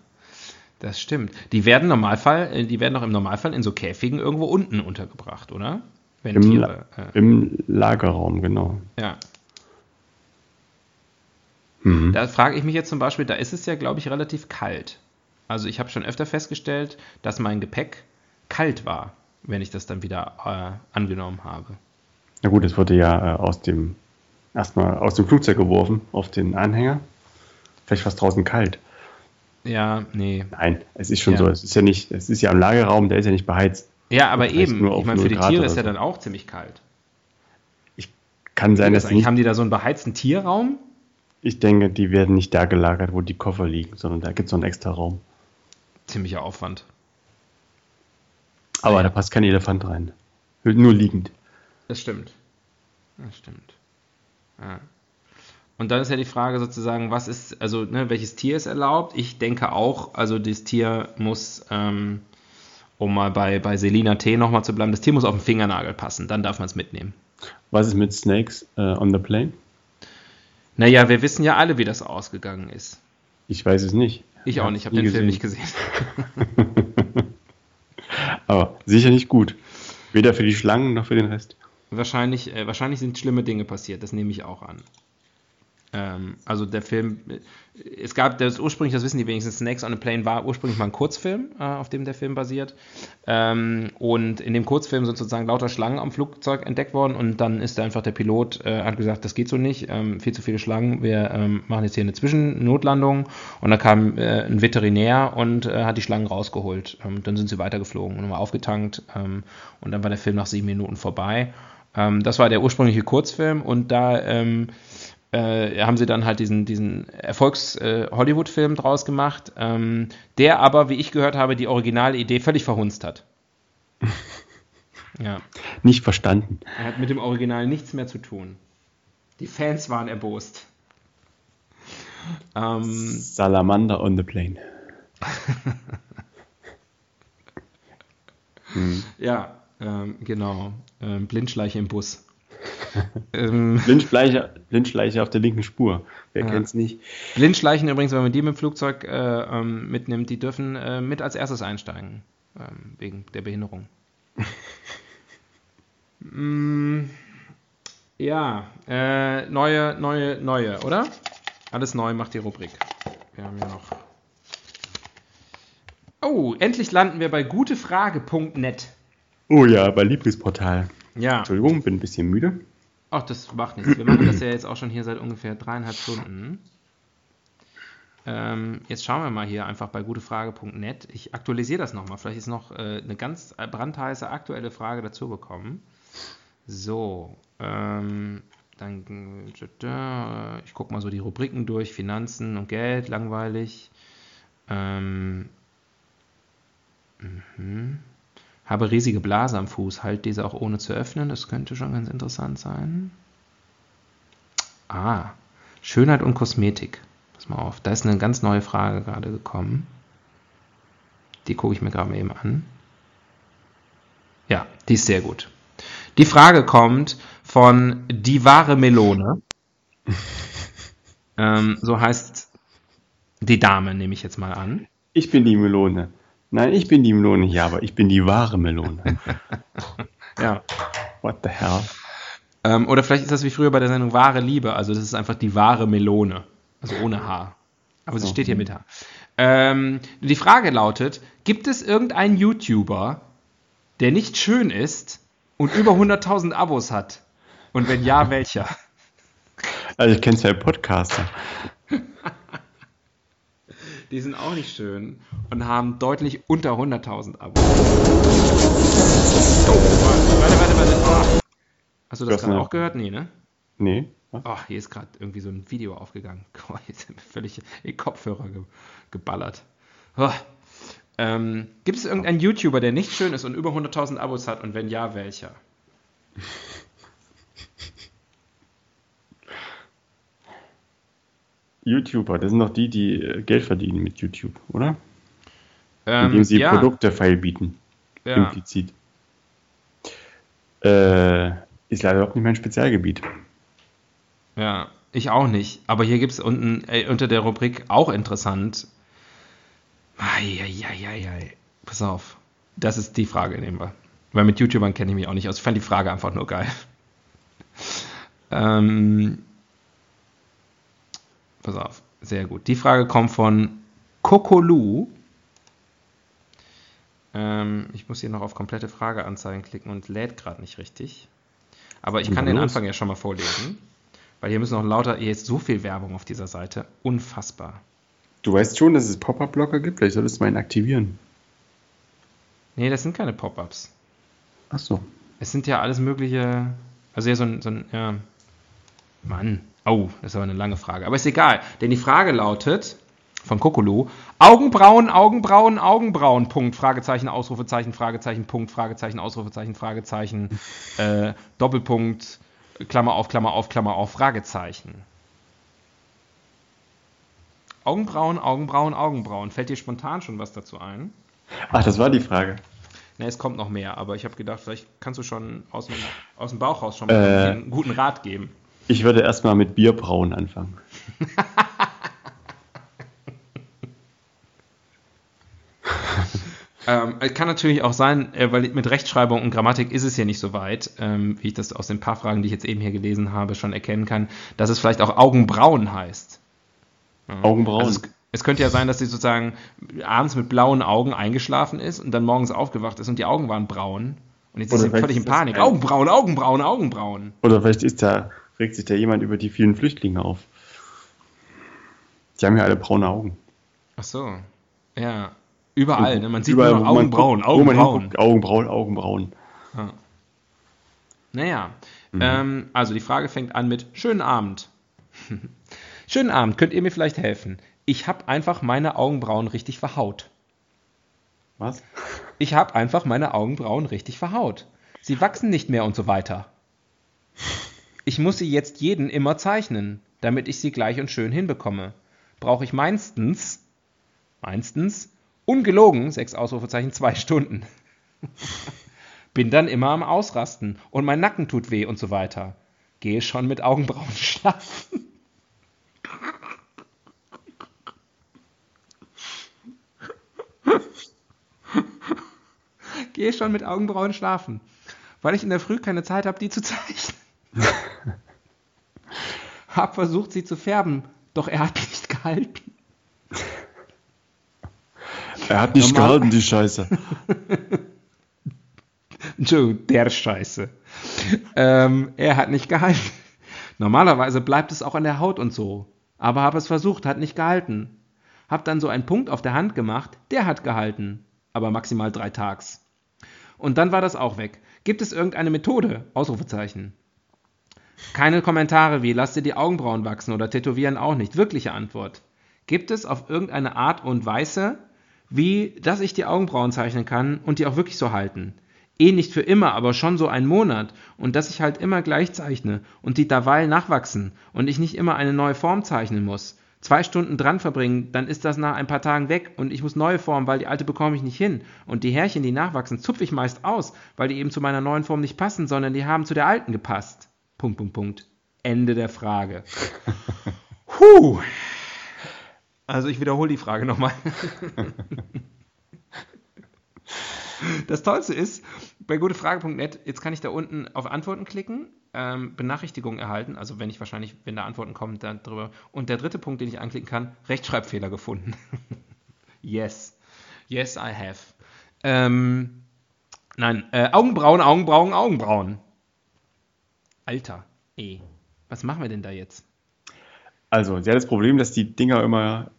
das stimmt. Die werden doch im Normalfall in so Käfigen irgendwo unten untergebracht, oder? Im Lagerraum, genau. Ja. Mhm. Da frage ich mich jetzt zum Beispiel, da ist es ja, glaube ich, relativ kalt. Also ich habe schon öfter festgestellt, dass mein Gepäck kalt war, wenn ich das dann wieder angenommen habe. Na gut, es wurde ja aus dem Flugzeug geworfen auf den Anhänger. Vielleicht war es draußen kalt. Ja, nee. Nein, es ist schon so. Es ist ja im Lagerraum, der ist ja nicht beheizt. Ja, aber eben. Ich meine, für die Tiere ist ja dann auch ziemlich kalt. Kann sein, dass haben die da so einen beheizten Tierraum? Ich denke, die werden nicht da gelagert, wo die Koffer liegen, sondern da gibt es so einen extra Raum. Ziemlicher Aufwand. Aber da passt kein Elefant rein. Nur liegend. Das stimmt. Ja. Und dann ist ja die Frage sozusagen, welches Tier ist erlaubt? Ich denke auch, also das Tier muss, um mal bei Selina T. nochmal zu bleiben, das Tier muss auf den Fingernagel passen, dann darf man es mitnehmen. Was ist mit Snakes on the plane? Naja, wir wissen ja alle, wie das ausgegangen ist. Ich weiß es nicht. Ich auch nicht, ich habe den Film nicht gesehen. Aber sicher nicht gut. Weder für die Schlangen noch für den Rest. Wahrscheinlich sind schlimme Dinge passiert, das nehme ich auch an. Also der Film, es gab, das ursprünglich, das wissen die wenigstens, Snakes on a Plane war ursprünglich mal ein Kurzfilm, auf dem der Film basiert. Und in dem Kurzfilm sind sozusagen lauter Schlangen am Flugzeug entdeckt worden und dann ist da einfach der Pilot, hat gesagt, das geht so nicht, viel zu viele Schlangen, wir machen jetzt hier eine Zwischennotlandung und dann kam ein Veterinär und hat die Schlangen rausgeholt. Dann sind sie weitergeflogen und nochmal aufgetankt und dann war der Film nach 7 Minuten vorbei. Das war der ursprüngliche Kurzfilm und da haben sie dann halt diesen Erfolgs-Hollywood-Film draus gemacht, der aber, wie ich gehört habe, die originale Idee völlig verhunzt hat. Ja. Nicht verstanden. Er hat mit dem Original nichts mehr zu tun. Die Fans waren erbost. Salamander on the Plane. Ja, genau. Blindschleiche im Bus. Blindschleiche auf der linken Spur. Wer kennt's nicht? Blindschleichen übrigens, wenn man die mit dem Flugzeug mitnimmt, die dürfen mit als erstes einsteigen. Wegen der Behinderung. Ja, neue, oder? Alles neu macht die Rubrik. Wir haben ja noch... Oh, endlich landen wir bei gutefrage.net. Oh ja, bei Lieblingsportal. Ja. Entschuldigung, bin ein bisschen müde. Ach, das macht nichts. Wir machen das ja jetzt auch schon hier seit ungefähr 3,5 Stunden. Jetzt schauen wir mal hier einfach bei gutefrage.net. Ich aktualisiere das nochmal. Vielleicht ist noch eine ganz brandheiße aktuelle Frage dazu gekommen. So, dann ich gucke mal so die Rubriken durch. Finanzen und Geld, langweilig. Habe riesige Blase am Fuß, halt diese auch ohne zu öffnen. Das könnte schon ganz interessant sein. Ah, Schönheit und Kosmetik. Pass mal auf, da ist eine ganz neue Frage gerade gekommen. Die gucke ich mir gerade mal eben an. Ja, die ist sehr gut. Die Frage kommt von Die wahre Melone. So heißt die Dame, nehme ich jetzt mal an. Ich bin die Melone. Nein, ich bin die Melone hier, aber ich bin die wahre Melone. Ja. What the hell? Oder vielleicht ist das wie früher bei der Sendung Wahre Liebe. Also das ist einfach die wahre Melone. Also ohne Haar. Aber sie steht hier mit Haar. Die Frage lautet, gibt es irgendeinen YouTuber, der nicht schön ist und über 100.000 Abos hat? Und wenn ja, welcher? Also ich kenne zwei Podcaster. Die sind auch nicht schön und haben deutlich unter 100.000 Abos. Oh, warte. Hast du das gerade auch gehört? Nee, ne? Nee. Ach, hier ist gerade irgendwie so ein Video aufgegangen. Hier ist völlig in Kopfhörer geballert. Oh. Gibt es irgendeinen YouTuber, der nicht schön ist und über 100.000 Abos hat? Und wenn ja, welcher? YouTuber, das sind doch die Geld verdienen mit YouTube, oder? Indem sie Produkte feilbieten. Ja. Implizit. Ist leider auch nicht mein Spezialgebiet. Ja, ich auch nicht. Aber hier gibt es unten unter der Rubrik auch interessant. Eieieiei. Pass auf. Das ist die Frage, nehmen wir. Weil mit YouTubern kenne ich mich auch nicht aus. Ich fand die Frage einfach nur geil. Pass auf, sehr gut. Die Frage kommt von Kokolu. Ich muss hier noch auf komplette Frageanzeigen klicken und lädt gerade nicht richtig. Aber ich kann den Anfang ja schon mal vorlesen, weil hier müssen noch lauter, hier ist so viel Werbung auf dieser Seite. Unfassbar. Du weißt schon, dass es Pop-Up-Blocker gibt? Vielleicht solltest du mal ihn aktivieren. Nee, das sind keine Pop-Ups. Ach so. Es sind ja alles mögliche, also hier so ein ja, Mann. Oh, das ist aber eine lange Frage. Aber ist egal, denn die Frage lautet von Kokolo: Augenbrauen, Punkt, Fragezeichen, Ausrufezeichen, Fragezeichen, Punkt, Fragezeichen, Ausrufezeichen, Fragezeichen, Doppelpunkt, Klammer auf, Fragezeichen. Augenbrauen. Fällt dir spontan schon was dazu ein? Ach, das war die Frage. Ne, es kommt noch mehr, aber ich habe gedacht, vielleicht kannst du schon aus dem Bauch raus schon mal einen guten Rat geben. Ich würde erstmal mit Bierbrauen anfangen. Kann natürlich auch sein, weil mit Rechtschreibung und Grammatik ist es hier nicht so weit, wie ich das aus den paar Fragen, die ich jetzt eben hier gelesen habe, schon erkennen kann, dass es vielleicht auch Augenbrauen heißt. Ja. Augenbrauen. Also es könnte ja sein, dass sie sozusagen abends mit blauen Augen eingeschlafen ist und dann morgens aufgewacht ist und die Augen waren braun. Und jetzt ist sie völlig in Panik. Augenbrauen, Augenbrauen, Augenbrauen. Oder vielleicht regt sich da jemand über die vielen Flüchtlinge auf. Die haben ja alle braune Augen. Ach so, ja. Überall, ne? Man sieht überall, nur Augenbrauen, Augenbrauen. Augenbrauen, Augenbrauen. Ah. Naja, also die Frage fängt an mit schönen Abend. Schönen Abend, könnt ihr mir vielleicht helfen? Ich habe einfach meine Augenbrauen richtig verhaut. Was? Ich habe einfach meine Augenbrauen richtig verhaut. Sie wachsen nicht mehr und so weiter. Ich muss sie jetzt jeden immer zeichnen, damit ich sie gleich und schön hinbekomme. Brauche ich meistens, ungelogen, 6 Ausrufezeichen, 2 Stunden. Bin dann immer am Ausrasten und mein Nacken tut weh und so weiter. Gehe schon mit Augenbrauen schlafen. Gehe schon mit Augenbrauen schlafen, weil ich in der Früh keine Zeit habe, die zu zeichnen. Hab versucht, sie zu färben, doch er hat nicht gehalten. Er hat nicht gehalten, die Scheiße. Entschuldigung, der Scheiße. Er hat nicht gehalten. Normalerweise bleibt es auch an der Haut und so. Aber habe es versucht, hat nicht gehalten. Hab dann so einen Punkt auf der Hand gemacht, der hat gehalten. Aber maximal 3 Tags. Und dann war das auch weg. Gibt es irgendeine Methode? Ausrufezeichen. Keine Kommentare wie, lass dir die Augenbrauen wachsen oder tätowieren auch nicht. Wirkliche Antwort. Gibt es auf irgendeine Art und Weise, wie, dass ich die Augenbrauen zeichnen kann und die auch wirklich so halten. Nicht für immer, aber schon so einen Monat. Und dass ich halt immer gleich zeichne und die derweil nachwachsen und ich nicht immer eine neue Form zeichnen muss. 2 Stunden dran verbringen, dann ist das nach ein paar Tagen weg und ich muss neue Formen, weil die alte bekomme ich nicht hin. Und die Härchen, die nachwachsen, zupfe ich meist aus, weil die eben zu meiner neuen Form nicht passen, sondern die haben zu der alten gepasst. ... Ende der Frage. Huh! Also ich wiederhole die Frage nochmal. Das Tollste ist, bei gutefrage.net, jetzt kann ich da unten auf Antworten klicken, Benachrichtigungen erhalten, also wenn da Antworten kommen, dann drüber. Und der dritte Punkt, den ich anklicken kann, Rechtschreibfehler gefunden. Yes. Yes, I have. Augenbrauen, Augenbrauen, Augenbrauen. Alter, was machen wir denn da jetzt? Also, sie hat das Problem, dass die Dinger immer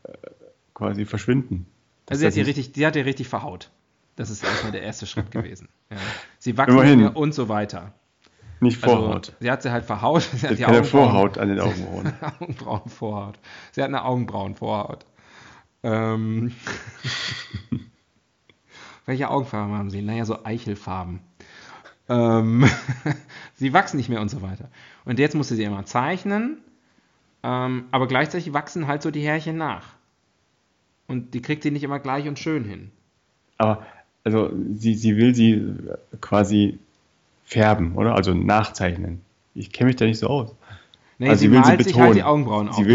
quasi verschwinden. Also sie hat die richtig verhaut. Das ist erstmal der erste Schritt gewesen. Ja. Sie wachsen und so weiter. Nicht Vorhaut. Also, sie hat sie halt verhaut. Sie hat keine Vorhaut an den Augenbrauen. Augenbrauenvorhaut. Sie hat eine Augenbrauenvorhaut. Welche Augenfarben haben sie? Naja, so Eichelfarben. Sie wachsen nicht mehr und so weiter. Und jetzt musste sie immer zeichnen. Aber gleichzeitig wachsen halt so die Härchen nach. Und die kriegt sie nicht immer gleich und schön hin. Aber, also, sie will sie quasi färben, oder? Also nachzeichnen. Ich kenne mich da nicht so aus. Nee, also sie will malt sich halt die Augenbrauen auf. Du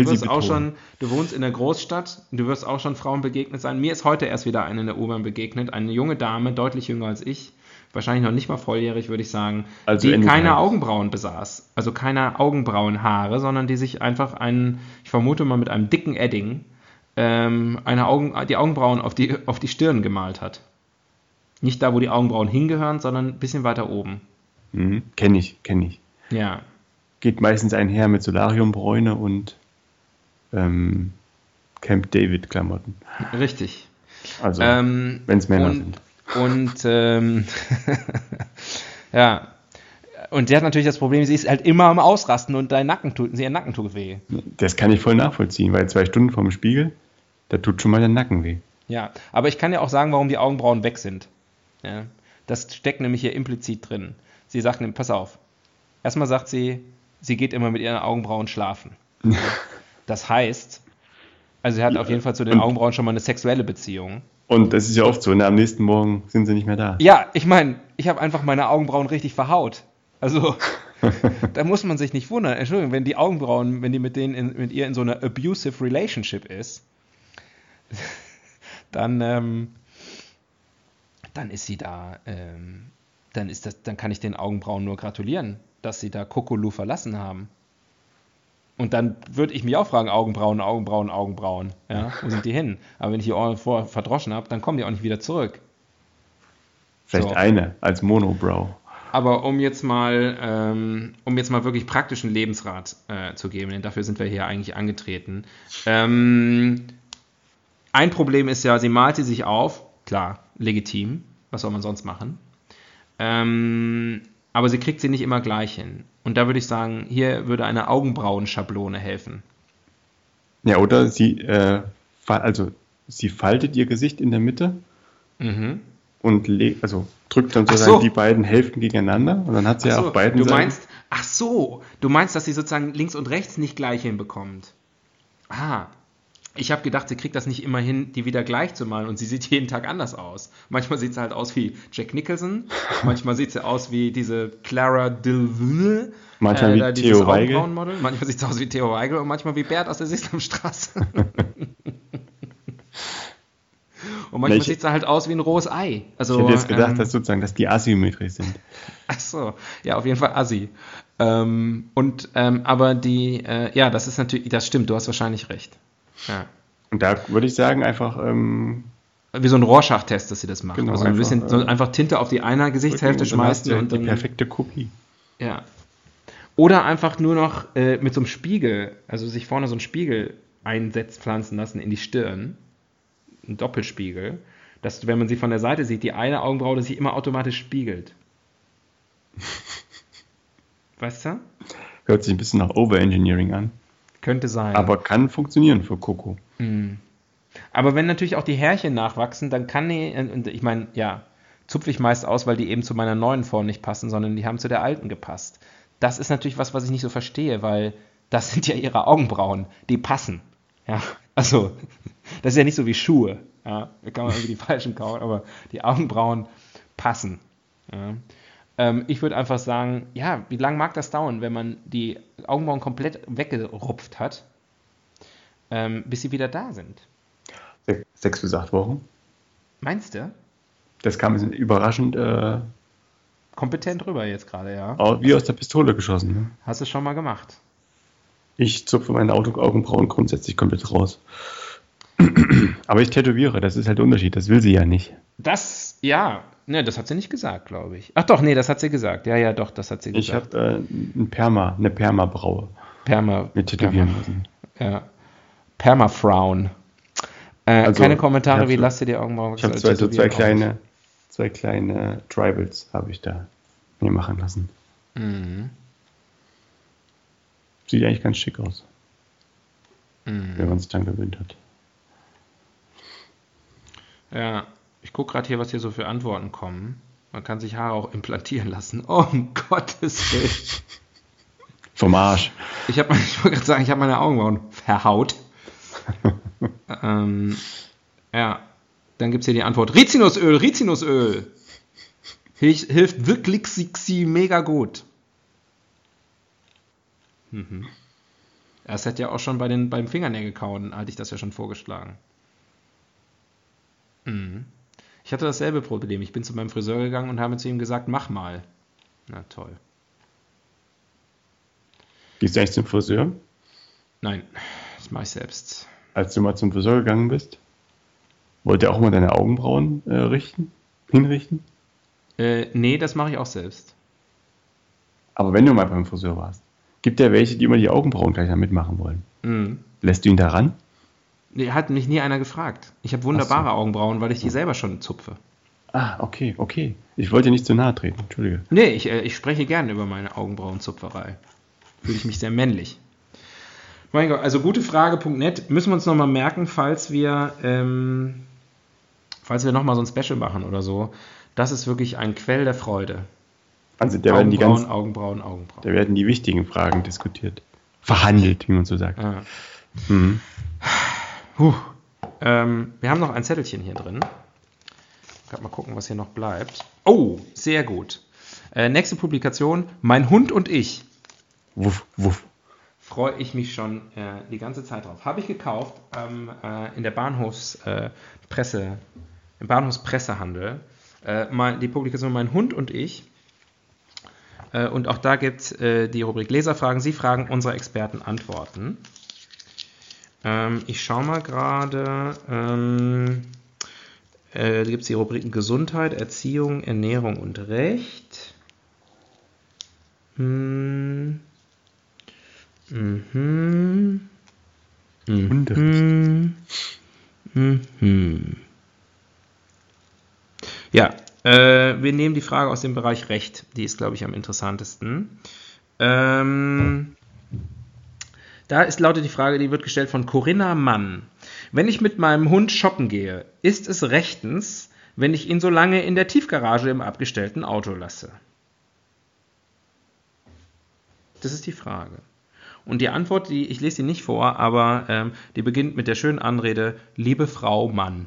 wohnst in der Großstadt, und du wirst auch schon Frauen begegnet sein. Mir ist heute erst wieder eine in der U-Bahn begegnet. Eine junge Dame, deutlich jünger als ich. Wahrscheinlich noch nicht mal volljährig, würde ich sagen, also die keine Augenbrauen besaß. Also keine Augenbrauenhaare, sondern die sich einfach ich vermute mal mit einem dicken Edding, die Augenbrauen auf die Stirn gemalt hat. Nicht da, wo die Augenbrauen hingehören, sondern ein bisschen weiter oben. Mhm. Kenne ich. Ja. Geht meistens einher mit Solariumbräune und Camp David-Klamotten. Richtig. Also, wenn es Männer sind. Ja, und sie hat natürlich das Problem, sie ist halt immer am Ausrasten und ihr Nacken tut weh. Das kann ich voll nachvollziehen, weil 2 Stunden vorm Spiegel, da tut schon mal der Nacken weh. Ja, aber ich kann ja auch sagen, warum die Augenbrauen weg sind. Ja, das steckt nämlich hier implizit drin. Sie sagt, pass auf, erstmal sagt sie, sie geht immer mit ihren Augenbrauen schlafen. Das heißt, also sie hat auf jeden Fall zu den Augenbrauen schon mal eine sexuelle Beziehung. Und das ist ja oft so, am nächsten Morgen sind sie nicht mehr da. Ja, ich meine, ich habe einfach meine Augenbrauen richtig verhaut. Also, da muss man sich nicht wundern. Entschuldigung, wenn die Augenbrauen, wenn die mit ihr in so einer abusive relationship ist, dann dann ist sie da, dann kann ich den Augenbrauen nur gratulieren, dass sie da Kokolu verlassen haben. Und dann würde ich mich auch fragen, Augenbrauen, ja, wo sind die hin? Aber wenn ich die Ohren vor verdroschen habe, dann kommen die auch nicht wieder zurück. Vielleicht so. Eine als Monobrow. Aber um jetzt mal wirklich praktischen Lebensrat zu geben, denn dafür sind wir hier eigentlich angetreten. Ein Problem ist ja, sie malt sie sich auf, klar, legitim, was soll man sonst machen? Aber sie kriegt sie nicht immer gleich hin. Und da würde ich sagen, hier würde eine Augenbrauenschablone helfen. Ja, oder sie faltet ihr Gesicht in der Mitte. Mhm. Und drückt dann sozusagen die beiden Hälften gegeneinander und dann hat sie ja auf beiden Seiten... Du meinst, dass sie sozusagen links und rechts nicht gleich hinbekommt. Ah, ich habe gedacht, sie kriegt das nicht immer hin, die wieder gleich zu malen und sie sieht jeden Tag anders aus. Manchmal sieht sie halt aus wie Jack Nicholson, manchmal sieht sie aus wie diese Clara Delville, manchmal wie Theo Weigel, manchmal sieht sie aus wie Theo Weigel und manchmal wie Bert aus der Sesamstraße. Und manchmal sieht es halt aus wie ein rohes Ei. Also, ich hätte jetzt gedacht, dass sozusagen, dass die asymmetrisch sind. Ach so, ja, auf jeden Fall assi. Aber das ist natürlich, das stimmt, du hast wahrscheinlich recht. Ja. Und da würde ich sagen, einfach... wie so ein Rorschach-Test, dass sie das machen. Genau, also einfach Tinte auf die eine Gesichtshälfte schmeißen. Und dann die perfekte Kopie. Ja. Oder einfach nur noch mit so einem Spiegel, also sich vorne so einen Spiegel pflanzen lassen in die Stirn. Ein Doppelspiegel, dass, wenn man sie von der Seite sieht, die eine Augenbraue, dass sie immer automatisch spiegelt. Weißt du? Hört sich ein bisschen nach Overengineering an. Könnte sein. Aber kann funktionieren für Coco. Mhm. Aber wenn natürlich auch die Härchen nachwachsen, dann kann die, und ich meine, ja, zupfe ich meist aus, weil die eben zu meiner neuen Form nicht passen, sondern die haben zu der alten gepasst. Das ist natürlich was ich nicht so verstehe, weil das sind ja ihre Augenbrauen, die passen. Ja, also... Das ist ja nicht so wie Schuhe. Ja, da kann man irgendwie die falschen kauen, aber die Augenbrauen passen. Ja. Ich würde einfach sagen, ja, wie lange mag das dauern, wenn man die Augenbrauen komplett weggerupft hat, bis sie wieder da sind? 6 bis 8 Wochen. Meinst du? Das kam jetzt überraschend... kompetent rüber jetzt gerade, ja. Wie aus der Pistole geschossen. Ne? Hast du es schon mal gemacht? Ich zupfe meine Augenbrauen grundsätzlich komplett raus. Aber ich tätowiere, das ist halt der Unterschied, das will sie ja nicht. Das hat sie nicht gesagt, glaube ich. Ach doch, nee, das hat sie gesagt. Ja, doch, das hat sie gesagt. Ich habe eine Perma-Braue. Mit Tätowieren lassen. Ja. Perma-Frown. Keine Kommentare, wie lasst ihr die Augenbrauen? Ich habe zwei kleine Tribals habe ich da mir machen lassen. Mhm. Sieht eigentlich ganz schick aus. Mhm. Wenn man sich dann gewöhnt hat. Ja, ich gucke gerade hier, was hier so für Antworten kommen. Man kann sich Haare auch implantieren lassen. Oh, um Gottes Willen. Vom Arsch. Ich wollte gerade sagen, ich habe meine Augenbrauen verhaut. Dann gibt es hier die Antwort. Rizinusöl. Hilft wirklich mega gut. Mhm. Das hätte ja auch schon beim Fingernägelkauen, hatte ich das ja schon vorgeschlagen. Ich hatte dasselbe Problem. Ich bin zu meinem Friseur gegangen und habe zu ihm gesagt, mach mal. Na toll. Gehst du eigentlich zum Friseur? Nein, das mache ich selbst. Als du mal zum Friseur gegangen bist, wollte er auch mal deine Augenbrauen hinrichten? Nee, das mache ich auch selbst. Aber wenn du mal beim Friseur warst, gibt ja welche, die immer die Augenbrauen gleich damit machen wollen. Mhm. Lässt du ihn da ran? Hat mich nie einer gefragt. Ich habe wunderbare Augenbrauen, weil ich die selber schon zupfe. Ah, okay. Ich wollte nicht zu nahe treten, entschuldige. Nee, ich spreche gerne über meine Augenbrauenzupferei. Fühle ich mich sehr männlich. Mein Gott, also gutefrage.net müssen wir uns nochmal merken, falls wir nochmal so ein Special machen oder so. Das ist wirklich ein Quell der Freude. Also Augenbrauen. Da werden die wichtigen Fragen diskutiert. Verhandelt, wie man so sagt. Ja. Mhm. Wir haben noch ein Zettelchen hier drin. Ich kann mal gucken, was hier noch bleibt. Oh, sehr gut. Nächste Publikation, Mein Hund und ich. Wuff, wuff. Freue ich mich schon die ganze Zeit drauf. Habe ich gekauft in der im Bahnhofspressehandel. die Publikation Mein Hund und ich. Und auch da gibt es die Rubrik Leserfragen. Sie fragen, unsere Experten antworten. Ich schaue mal gerade. Da gibt es die Rubriken Gesundheit, Erziehung, Ernährung und Recht. Ja, wir nehmen die Frage aus dem Bereich Recht. Die ist, glaube ich, am interessantesten. Da ist lautet die Frage, die wird gestellt von Corinna Mann. Wenn ich mit meinem Hund shoppen gehe, ist es rechtens, wenn ich ihn so lange in der Tiefgarage im abgestellten Auto lasse? Das ist die Frage. Und die Antwort, ich lese sie nicht vor, aber die beginnt mit der schönen Anrede, liebe Frau Mann.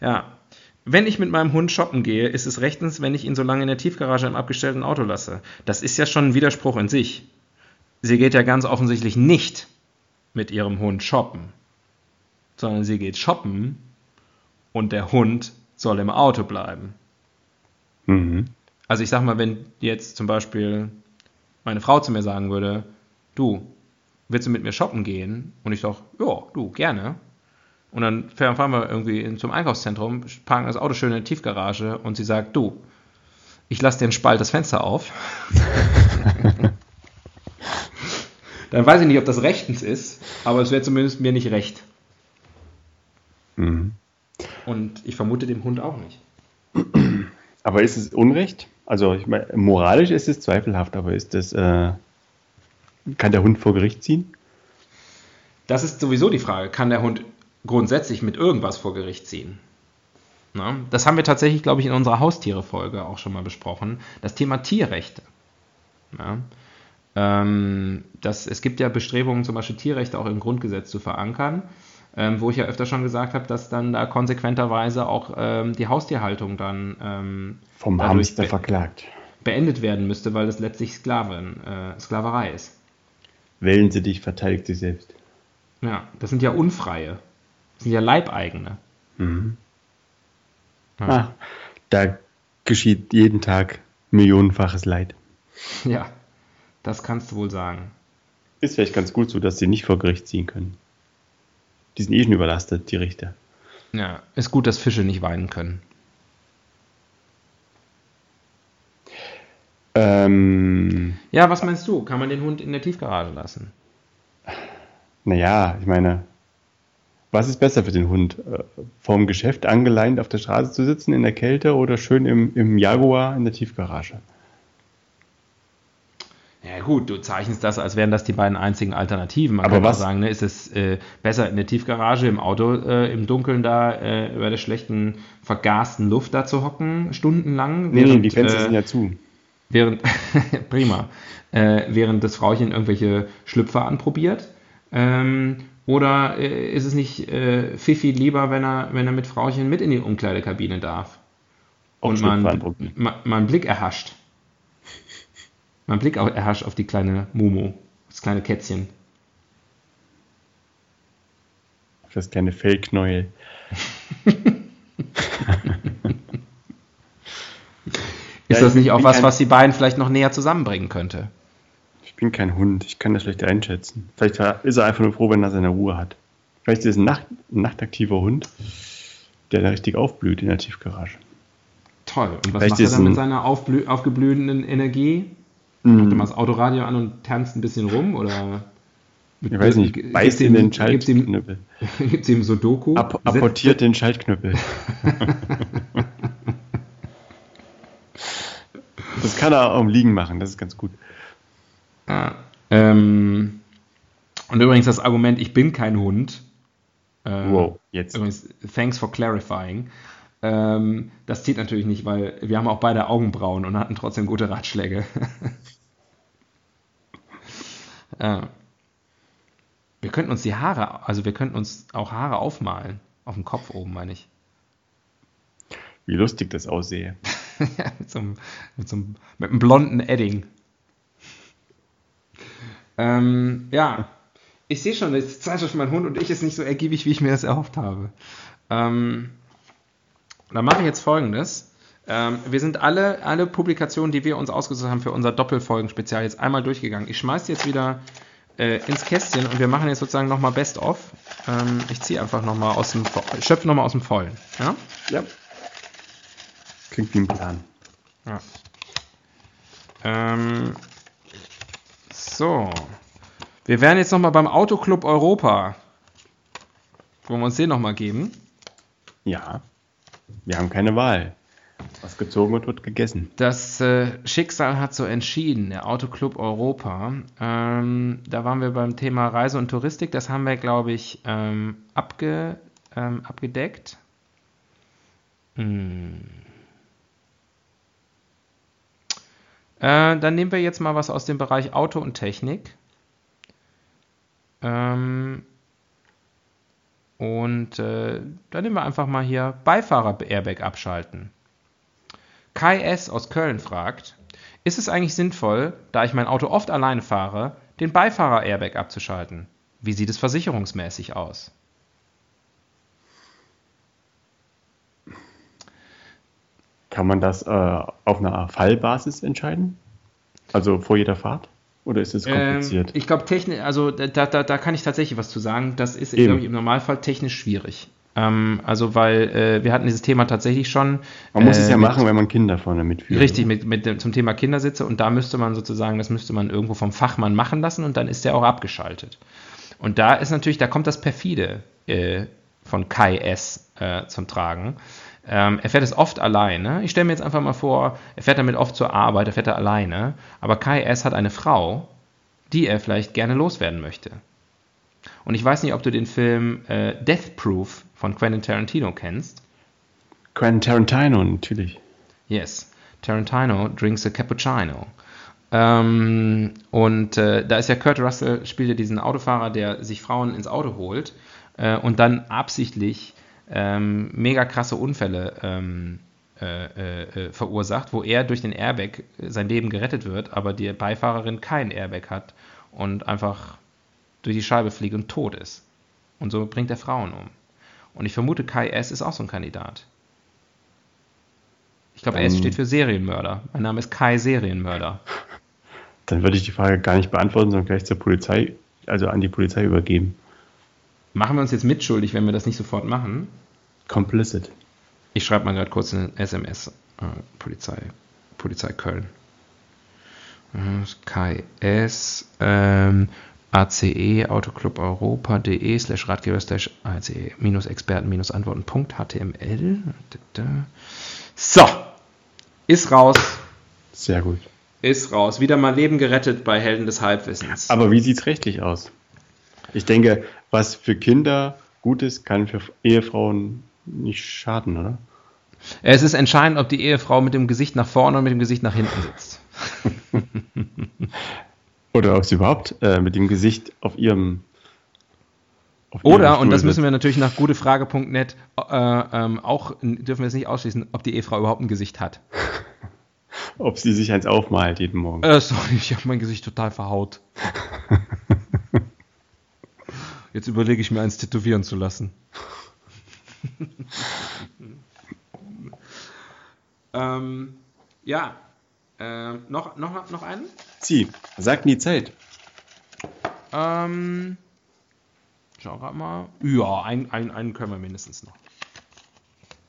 Ja. Wenn ich mit meinem Hund shoppen gehe, ist es rechtens, wenn ich ihn so lange in der Tiefgarage im abgestellten Auto lasse. Das ist ja schon ein Widerspruch in sich. Sie geht ja ganz offensichtlich nicht mit ihrem Hund shoppen, sondern sie geht shoppen und der Hund soll im Auto bleiben. Mhm. Also ich sag mal, wenn jetzt zum Beispiel meine Frau zu mir sagen würde, du, willst du mit mir shoppen gehen? Und ich sage, ja, du, gerne. Und dann fahren wir irgendwie zum Einkaufszentrum, parken das Auto schön in der Tiefgarage und sie sagt, du, ich lasse den Spalt das Fenster auf. Dann weiß ich nicht, ob das rechtens ist, aber es wäre zumindest mir nicht recht. Mhm. Und ich vermute dem Hund auch nicht. Aber ist es Unrecht? Also ich meine, moralisch ist es zweifelhaft, aber ist das, kann der Hund vor Gericht ziehen? Das ist sowieso die Frage. Kann der Hund grundsätzlich mit irgendwas vor Gericht ziehen? Na, das haben wir tatsächlich, glaube ich, in unserer Haustiere-Folge auch schon mal besprochen. Das Thema Tierrechte. Ja, es gibt ja Bestrebungen, zum Beispiel Tierrechte auch im Grundgesetz zu verankern, wo ich ja öfter schon gesagt habe, dass dann da konsequenterweise auch die Haustierhaltung dann vom Hamster verklagt beendet werden müsste, weil das letztlich Sklaverei ist. Wählen sie dich, verteidigt sie selbst. Ja, das sind ja Unfreie. Das sind ja Leibeigene. Mhm. Ja. Ah, da geschieht jeden Tag millionenfaches Leid. Ja, das kannst du wohl sagen. Ist vielleicht ganz gut so, dass sie nicht vor Gericht ziehen können. Die sind eh schon überlastet, die Richter. Ja, ist gut, dass Fische nicht weinen können. Ja, was meinst du? Kann man den Hund in der Tiefgarage lassen? Naja, ich meine, was ist besser für den Hund? Vorm Geschäft angeleint auf der Straße zu sitzen in der Kälte oder schön im Jaguar in der Tiefgarage? Ja gut, du zeichnest das, als wären das die beiden einzigen Alternativen. Man kann auch sagen, ne, ist es besser in der Tiefgarage, im Auto, im Dunkeln da, über der schlechten, vergasten Luft da zu hocken, stundenlang? Nee, die Fenster sind ja zu. Prima. Während das Frauchen irgendwelche Schlüpfer anprobiert. Oder ist es nicht Fifi lieber, wenn er mit Frauchen mit in die Umkleidekabine darf? Und man Blick erhascht. Mein Blick erhascht auf die kleine Mumu, das kleine Kätzchen. Auf das kleine Fellknäuel. Ist das nicht auch was die beiden vielleicht noch näher zusammenbringen könnte? Ich bin kein Hund, ich kann das schlecht einschätzen. Vielleicht ist er einfach nur froh, wenn er seine Ruhe hat. Vielleicht ist es ein nachtaktiver Hund, der da richtig aufblüht in der Tiefgarage. Toll. Und was macht er dann mit seiner aufgeblühenden Energie? Macht er mal das Autoradio an und tanzt ein bisschen rum? Oder ich weiß nicht, beißt in den Schaltknüppel. Gibt es ihm Sudoku? Apportiert den Schaltknüppel. Das kann er auch im Liegen machen, das ist ganz gut. Ah, und übrigens das Argument, ich bin kein Hund. Wow, jetzt. Übrigens, thanks for clarifying. Das zieht natürlich nicht, weil wir haben auch beide Augenbrauen und hatten trotzdem gute Ratschläge. Wir könnten uns auch Haare aufmalen. Auf dem Kopf oben, meine ich. Wie lustig das aussehe. Ja, mit einem blonden Edding. Ja, Ich sehe schon, jetzt zeigt euch mein Hund und ich ist nicht so ergiebig, wie ich mir das erhofft habe. Dann mache ich jetzt Folgendes. Wir sind alle Publikationen, die wir uns ausgesucht haben für unser Doppelfolgen-Spezial, jetzt einmal durchgegangen. Ich schmeiße die jetzt wieder ins Kästchen und wir machen jetzt sozusagen nochmal Best-of. Ich ziehe einfach nochmal aus dem schöpfe nochmal aus dem Vollen. Ja? Ja. Klingt wie ein Plan. Ja. So. Wir wären jetzt nochmal beim Autoclub Europa. Wollen wir uns den nochmal geben? Ja. Wir haben keine Wahl. Was gezogen wird, wird gegessen. Das Schicksal hat so entschieden, der Autoclub Europa. Da waren wir beim Thema Reise und Touristik. Das haben wir, glaube ich, abgedeckt. Dann nehmen wir jetzt mal was aus dem Bereich Auto und Technik. Dann nehmen wir einfach mal hier Beifahrer-Airbag abschalten. Kai S. aus Köln fragt, ist es eigentlich sinnvoll, da ich mein Auto oft alleine fahre, den Beifahrer-Airbag abzuschalten? Wie sieht es versicherungsmäßig aus? Kann man das auf einer Fallbasis entscheiden? Also vor jeder Fahrt? Oder ist es kompliziert? Ich glaube, technisch, also da kann ich tatsächlich was zu sagen. Das ist, glaube ich, im Normalfall technisch schwierig. Weil wir hatten dieses Thema tatsächlich schon. Man muss es ja machen, wenn man Kinder vorne mitführt. Richtig, mit zum Thema Kindersitze. Und da müsste man sozusagen, das müsste man irgendwo vom Fachmann machen lassen und dann ist der auch abgeschaltet. Und da ist natürlich, da kommt das perfide von Kai S. Zum Tragen. Er fährt es oft alleine. Ich stelle mir jetzt einfach mal vor, er fährt damit oft zur Arbeit, er fährt da alleine. Aber Kai S. hat eine Frau, die er vielleicht gerne loswerden möchte. Und ich weiß nicht, ob du den Film Death Proof von Quentin Tarantino kennst. Quentin Tarantino, natürlich. Yes, Tarantino drinks a cappuccino. Da ist ja Kurt Russell, spielt ja diesen Autofahrer, der sich Frauen ins Auto holt und dann absichtlich mega krasse Unfälle verursacht, wo er durch den Airbag sein Leben gerettet wird, aber die Beifahrerin keinen Airbag hat und einfach durch die Scheibe fliegt und tot ist. Und so bringt er Frauen um. Und ich vermute, Kai S. ist auch so ein Kandidat. Ich glaube, S steht für Serienmörder. Mein Name ist Kai Serienmörder. Dann würde ich die Frage gar nicht beantworten, sondern gleich zur Polizei, also an die Polizei übergeben. Machen wir uns jetzt mitschuldig, wenn wir das nicht sofort machen? Complicit. Ich schreibe mal gerade kurz eine SMS. Polizei Köln. Kai S. ace.autoclub-europa.de/ratgeber/ace-experten-antworten.html. So. Ist raus. Sehr gut. Ist raus. Wieder mal Leben gerettet bei Helden des Halbwissens. Aber wie sieht's rechtlich aus? Ich denke, was für Kinder gut ist, kann für Ehefrauen nicht schaden, oder? Es ist entscheidend, ob die Ehefrau mit dem Gesicht nach vorne oder mit dem Gesicht nach hinten sitzt. Oder ob sie überhaupt mit dem Gesicht auf ihrem Stuhl, und das müssen wir natürlich nach gutefrage.net auch, dürfen wir es nicht ausschließen, ob die Ehefrau überhaupt ein Gesicht hat. Ob sie sich eins aufmalt jeden Morgen. Sorry, ich habe mein Gesicht total verhaut. Jetzt überlege ich mir, eins tätowieren zu lassen. Ja. Noch einen? Sie, sag die Zeit. Schau grad mal. Ja, einen können wir mindestens noch.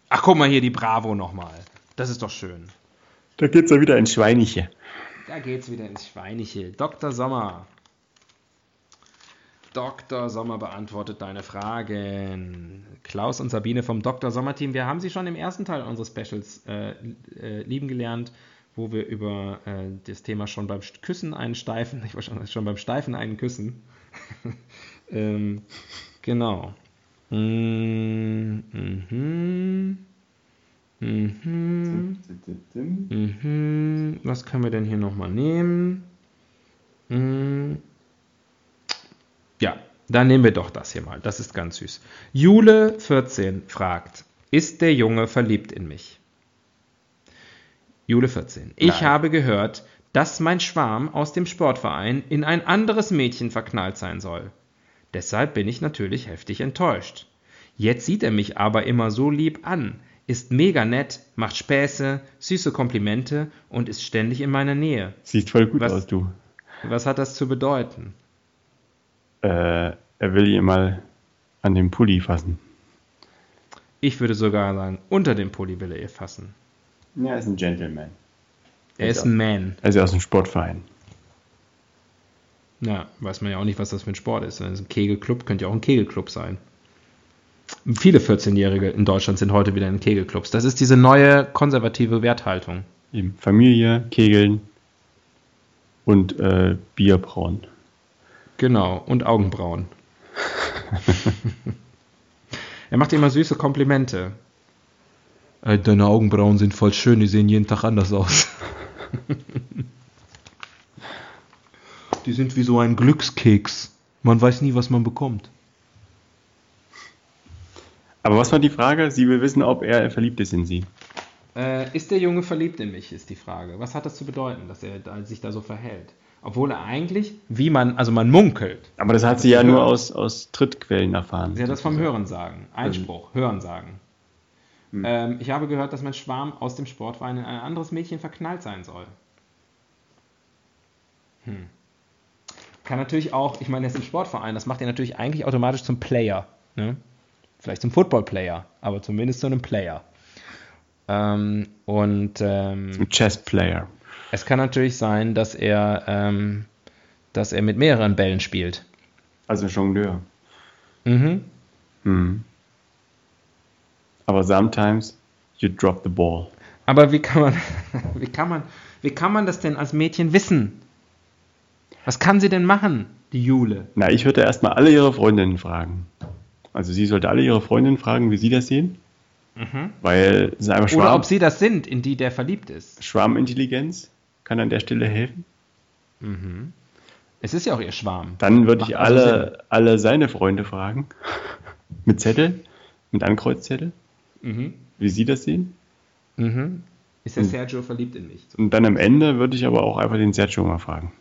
Ach, guck mal hier, die Bravo nochmal. Das ist doch schön. Da geht's ja wieder ins Schweinische. Dr. Sommer. Dr. Sommer beantwortet deine Fragen. Klaus und Sabine vom Dr. Sommer-Team. Wir haben sie schon im ersten Teil unseres Specials lieben gelernt, wo wir über das Thema schon beim Steifen einen Küssen. Genau. Was können wir denn hier nochmal nehmen? Ja, dann nehmen wir doch das hier mal. Das ist ganz süß. Jule 14 fragt, ist der Junge verliebt in mich? Jule 14. Ich habe gehört, dass mein Schwarm aus dem Sportverein in ein anderes Mädchen verknallt sein soll. Deshalb bin ich natürlich heftig enttäuscht. Jetzt sieht er mich aber immer so lieb an, ist mega nett, macht Späße, süße Komplimente und ist ständig in meiner Nähe. Sieht voll gut aus, du. Was hat das zu bedeuten? Er will ihr mal an den Pulli fassen. Ich würde sogar sagen, unter dem Pulli will er ihr fassen. Ja, er ist ein Gentleman. Er ist ein Man. Er ist aus dem Sportverein. Na, weiß man ja auch nicht, was das für ein Sport ist. Ein Kegelclub könnte ja auch ein Kegelclub sein. Viele 14-Jährige in Deutschland sind heute wieder in Kegelclubs. Das ist diese neue konservative Werthaltung. Eben Familie, Kegeln und Bierbrauen. Genau, und Augenbrauen. Er macht immer süße Komplimente. Deine Augenbrauen sind voll schön, die sehen jeden Tag anders aus. Die sind wie so ein Glückskeks. Man weiß nie, was man bekommt. Aber was war die Frage? Sie will wissen, ob er verliebt ist in sie. Ist der Junge verliebt in mich, ist die Frage. Was hat das zu bedeuten, dass er sich da so verhält? Obwohl er eigentlich, man munkelt. Aber das hat sie ja nur aus Drittquellen erfahren. Sie hat das vom Hörensagen. Einspruch, Hörensagen. Ich habe gehört, dass mein Schwarm aus dem Sportverein in ein anderes Mädchen verknallt sein soll. Kann natürlich auch, ich meine, er ist im Sportverein, das macht ihn natürlich eigentlich automatisch zum Player. Ne? Vielleicht zum Football-Player, aber zumindest zu einem Player. Zum Chess-Player. Es kann natürlich sein, dass er mit mehreren Bällen spielt. Also Jongleur. Mhm. Mhm. Aber sometimes you drop the ball. Aber wie kann man das denn als Mädchen wissen? Was kann sie denn machen, die Jule? Na, ich würde erstmal alle ihre Freundinnen fragen. Also sie sollte alle ihre Freundinnen fragen, wie sie das sehen. Mhm. Weil es ist einfach Schwarm. Oder ob sie das sind, in die der verliebt ist. Schwarmintelligenz kann an der Stelle helfen. Mhm. Es ist ja auch ihr Schwarm. Dann würde ich alle seine Freunde fragen. Mit Zetteln, mit Ankreuzzettel. Mhm. Wie sie das sehen. Mhm. Ist der Sergio verliebt in mich? Und dann am Ende würde ich aber auch einfach den Sergio mal fragen.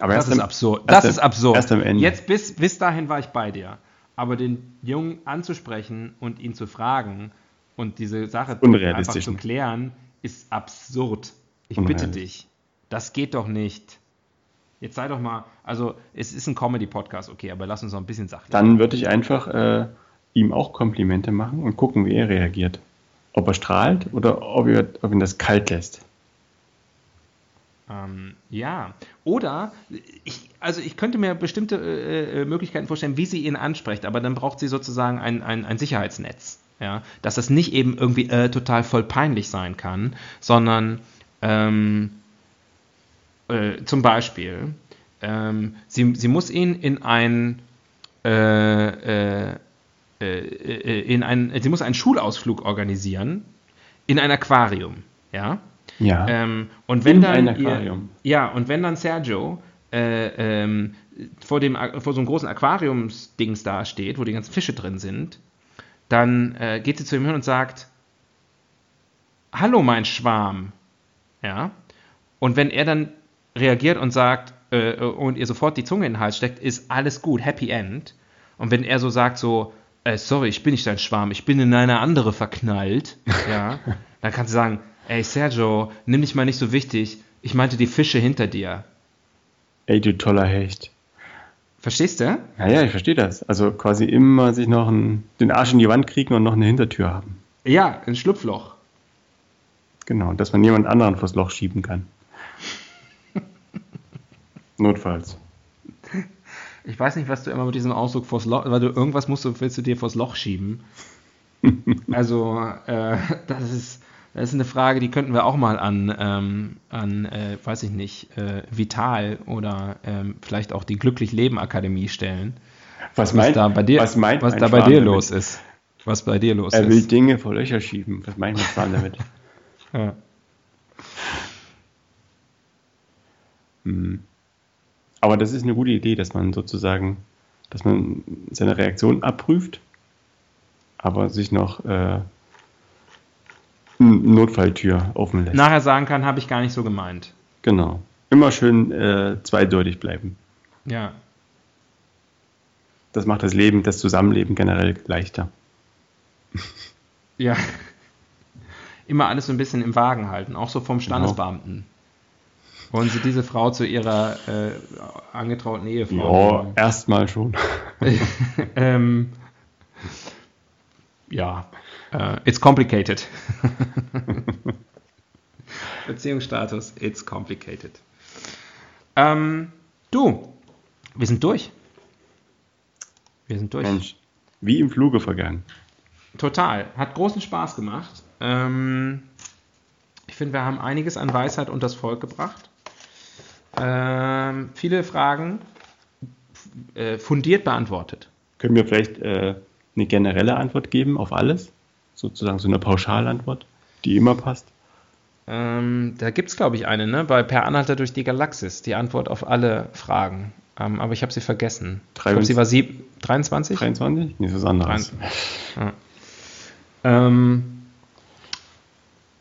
Aber das ist absurd. Das ist absurd. Erst am Ende. Jetzt bis dahin war ich bei dir. Aber den Jungen anzusprechen und ihn zu fragen und diese Sache einfach zu klären, ist absurd. Ich bitte dich, das geht doch nicht. Jetzt sei doch mal, also es ist ein Comedy-Podcast, okay, aber lass uns noch ein bisschen sachlich. Dann würde ich einfach ihm auch Komplimente machen und gucken, wie er reagiert. Ob er strahlt oder ob ihn das kalt lässt. Ja, oder ich könnte mir bestimmte Möglichkeiten vorstellen, wie sie ihn anspricht, aber dann braucht sie sozusagen ein Sicherheitsnetz, ja? Dass das nicht eben irgendwie total voll peinlich sein kann, sondern zum Beispiel, sie muss ihn sie muss einen Schulausflug organisieren in ein Aquarium, ja. Ja. Und wenn dann Sergio vor so einem großen Aquariumsdings da steht, wo die ganzen Fische drin sind, dann geht sie zu ihm hin und sagt: Hallo, mein Schwarm. Ja. Und wenn er dann reagiert und sagt und ihr sofort die Zunge in den Hals steckt, ist alles gut, Happy End. Und wenn er so sagt sorry, ich bin nicht dein Schwarm, ich bin in eine andere verknallt, ja, dann kannst du sagen: Ey, Sergio, nimm dich mal nicht so wichtig. Ich meinte die Fische hinter dir. Ey, du toller Hecht. Verstehst du? Ja, ich verstehe das. Also quasi immer sich noch den Arsch in die Wand kriegen und noch eine Hintertür haben. Ja, ein Schlupfloch. Genau, dass man jemand anderen vors Loch schieben kann. Notfalls. Ich weiß nicht, was du immer mit diesem Ausdruck vors Loch, weil du irgendwas willst du dir vors Loch schieben. Also, das ist eine Frage, die könnten wir auch mal an weiß ich nicht, Vital oder vielleicht auch die Glücklich-Leben-Akademie stellen. Was bei dir los ist. Er will Dinge vor Löcher schieben. Was meint man damit? Ja. Aber das ist eine gute Idee, dass man seine Reaktion abprüft, aber sich noch Notfalltür offen lässt. Nachher sagen kann, habe ich gar nicht so gemeint. Genau. Immer schön zweideutig bleiben. Ja. das macht das Leben, das Zusammenleben generell leichter. Ja. Immer alles so ein bisschen im Wagen halten, auch so vom Standesbeamten. Genau. Wollen Sie diese Frau zu Ihrer angetrauten Ehefrau? Ja, erstmal schon. Ja, it's complicated. Beziehungsstatus, it's complicated. Du, wir sind durch. Wir sind durch. Mensch, wie im Fluge vergangen. Total. Hat großen Spaß gemacht. Ich finde, wir haben einiges an Weisheit unters Volk gebracht. Viele Fragen fundiert beantwortet. Können wir vielleicht eine generelle Antwort geben auf alles? Sozusagen so eine Pauschalantwort, die immer passt? Da gibt es, glaube ich, eine, ne? Bei Per Anhalter durch die Galaxis, die Antwort auf alle Fragen. Aber ich habe sie vergessen. Ich glaube, sie war 23? 23? Nee, das ist was anderes. Ja.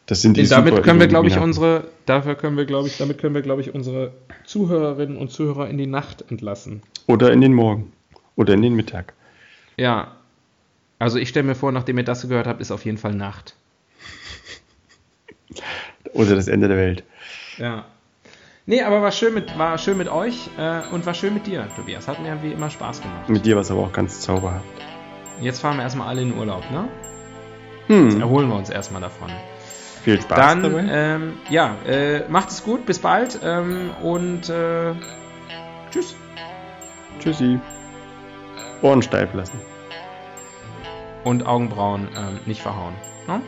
Das sind die damit können wir, glaube ich, unsere Zuhörerinnen und Zuhörer in die Nacht entlassen. Oder in den Morgen. Oder in den Mittag. Ja. Also ich stelle mir vor, nachdem ihr das gehört habt, ist auf jeden Fall Nacht. Oder das Ende der Welt. Ja. Nee, aber war schön mit euch und war schön mit dir, Tobias. Hat mir wie immer Spaß gemacht. Mit dir war es aber auch ganz zauberhaft. Jetzt fahren wir erstmal alle in Urlaub, ne? Jetzt erholen wir uns erstmal davon. Viel Spaß dabei. Macht es gut, bis bald und tschüss. Tschüssi. Ohren steif lassen. Und Augenbrauen nicht verhauen. Ne?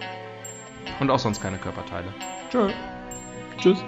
Und auch sonst keine Körperteile. Tschö. Tschüss.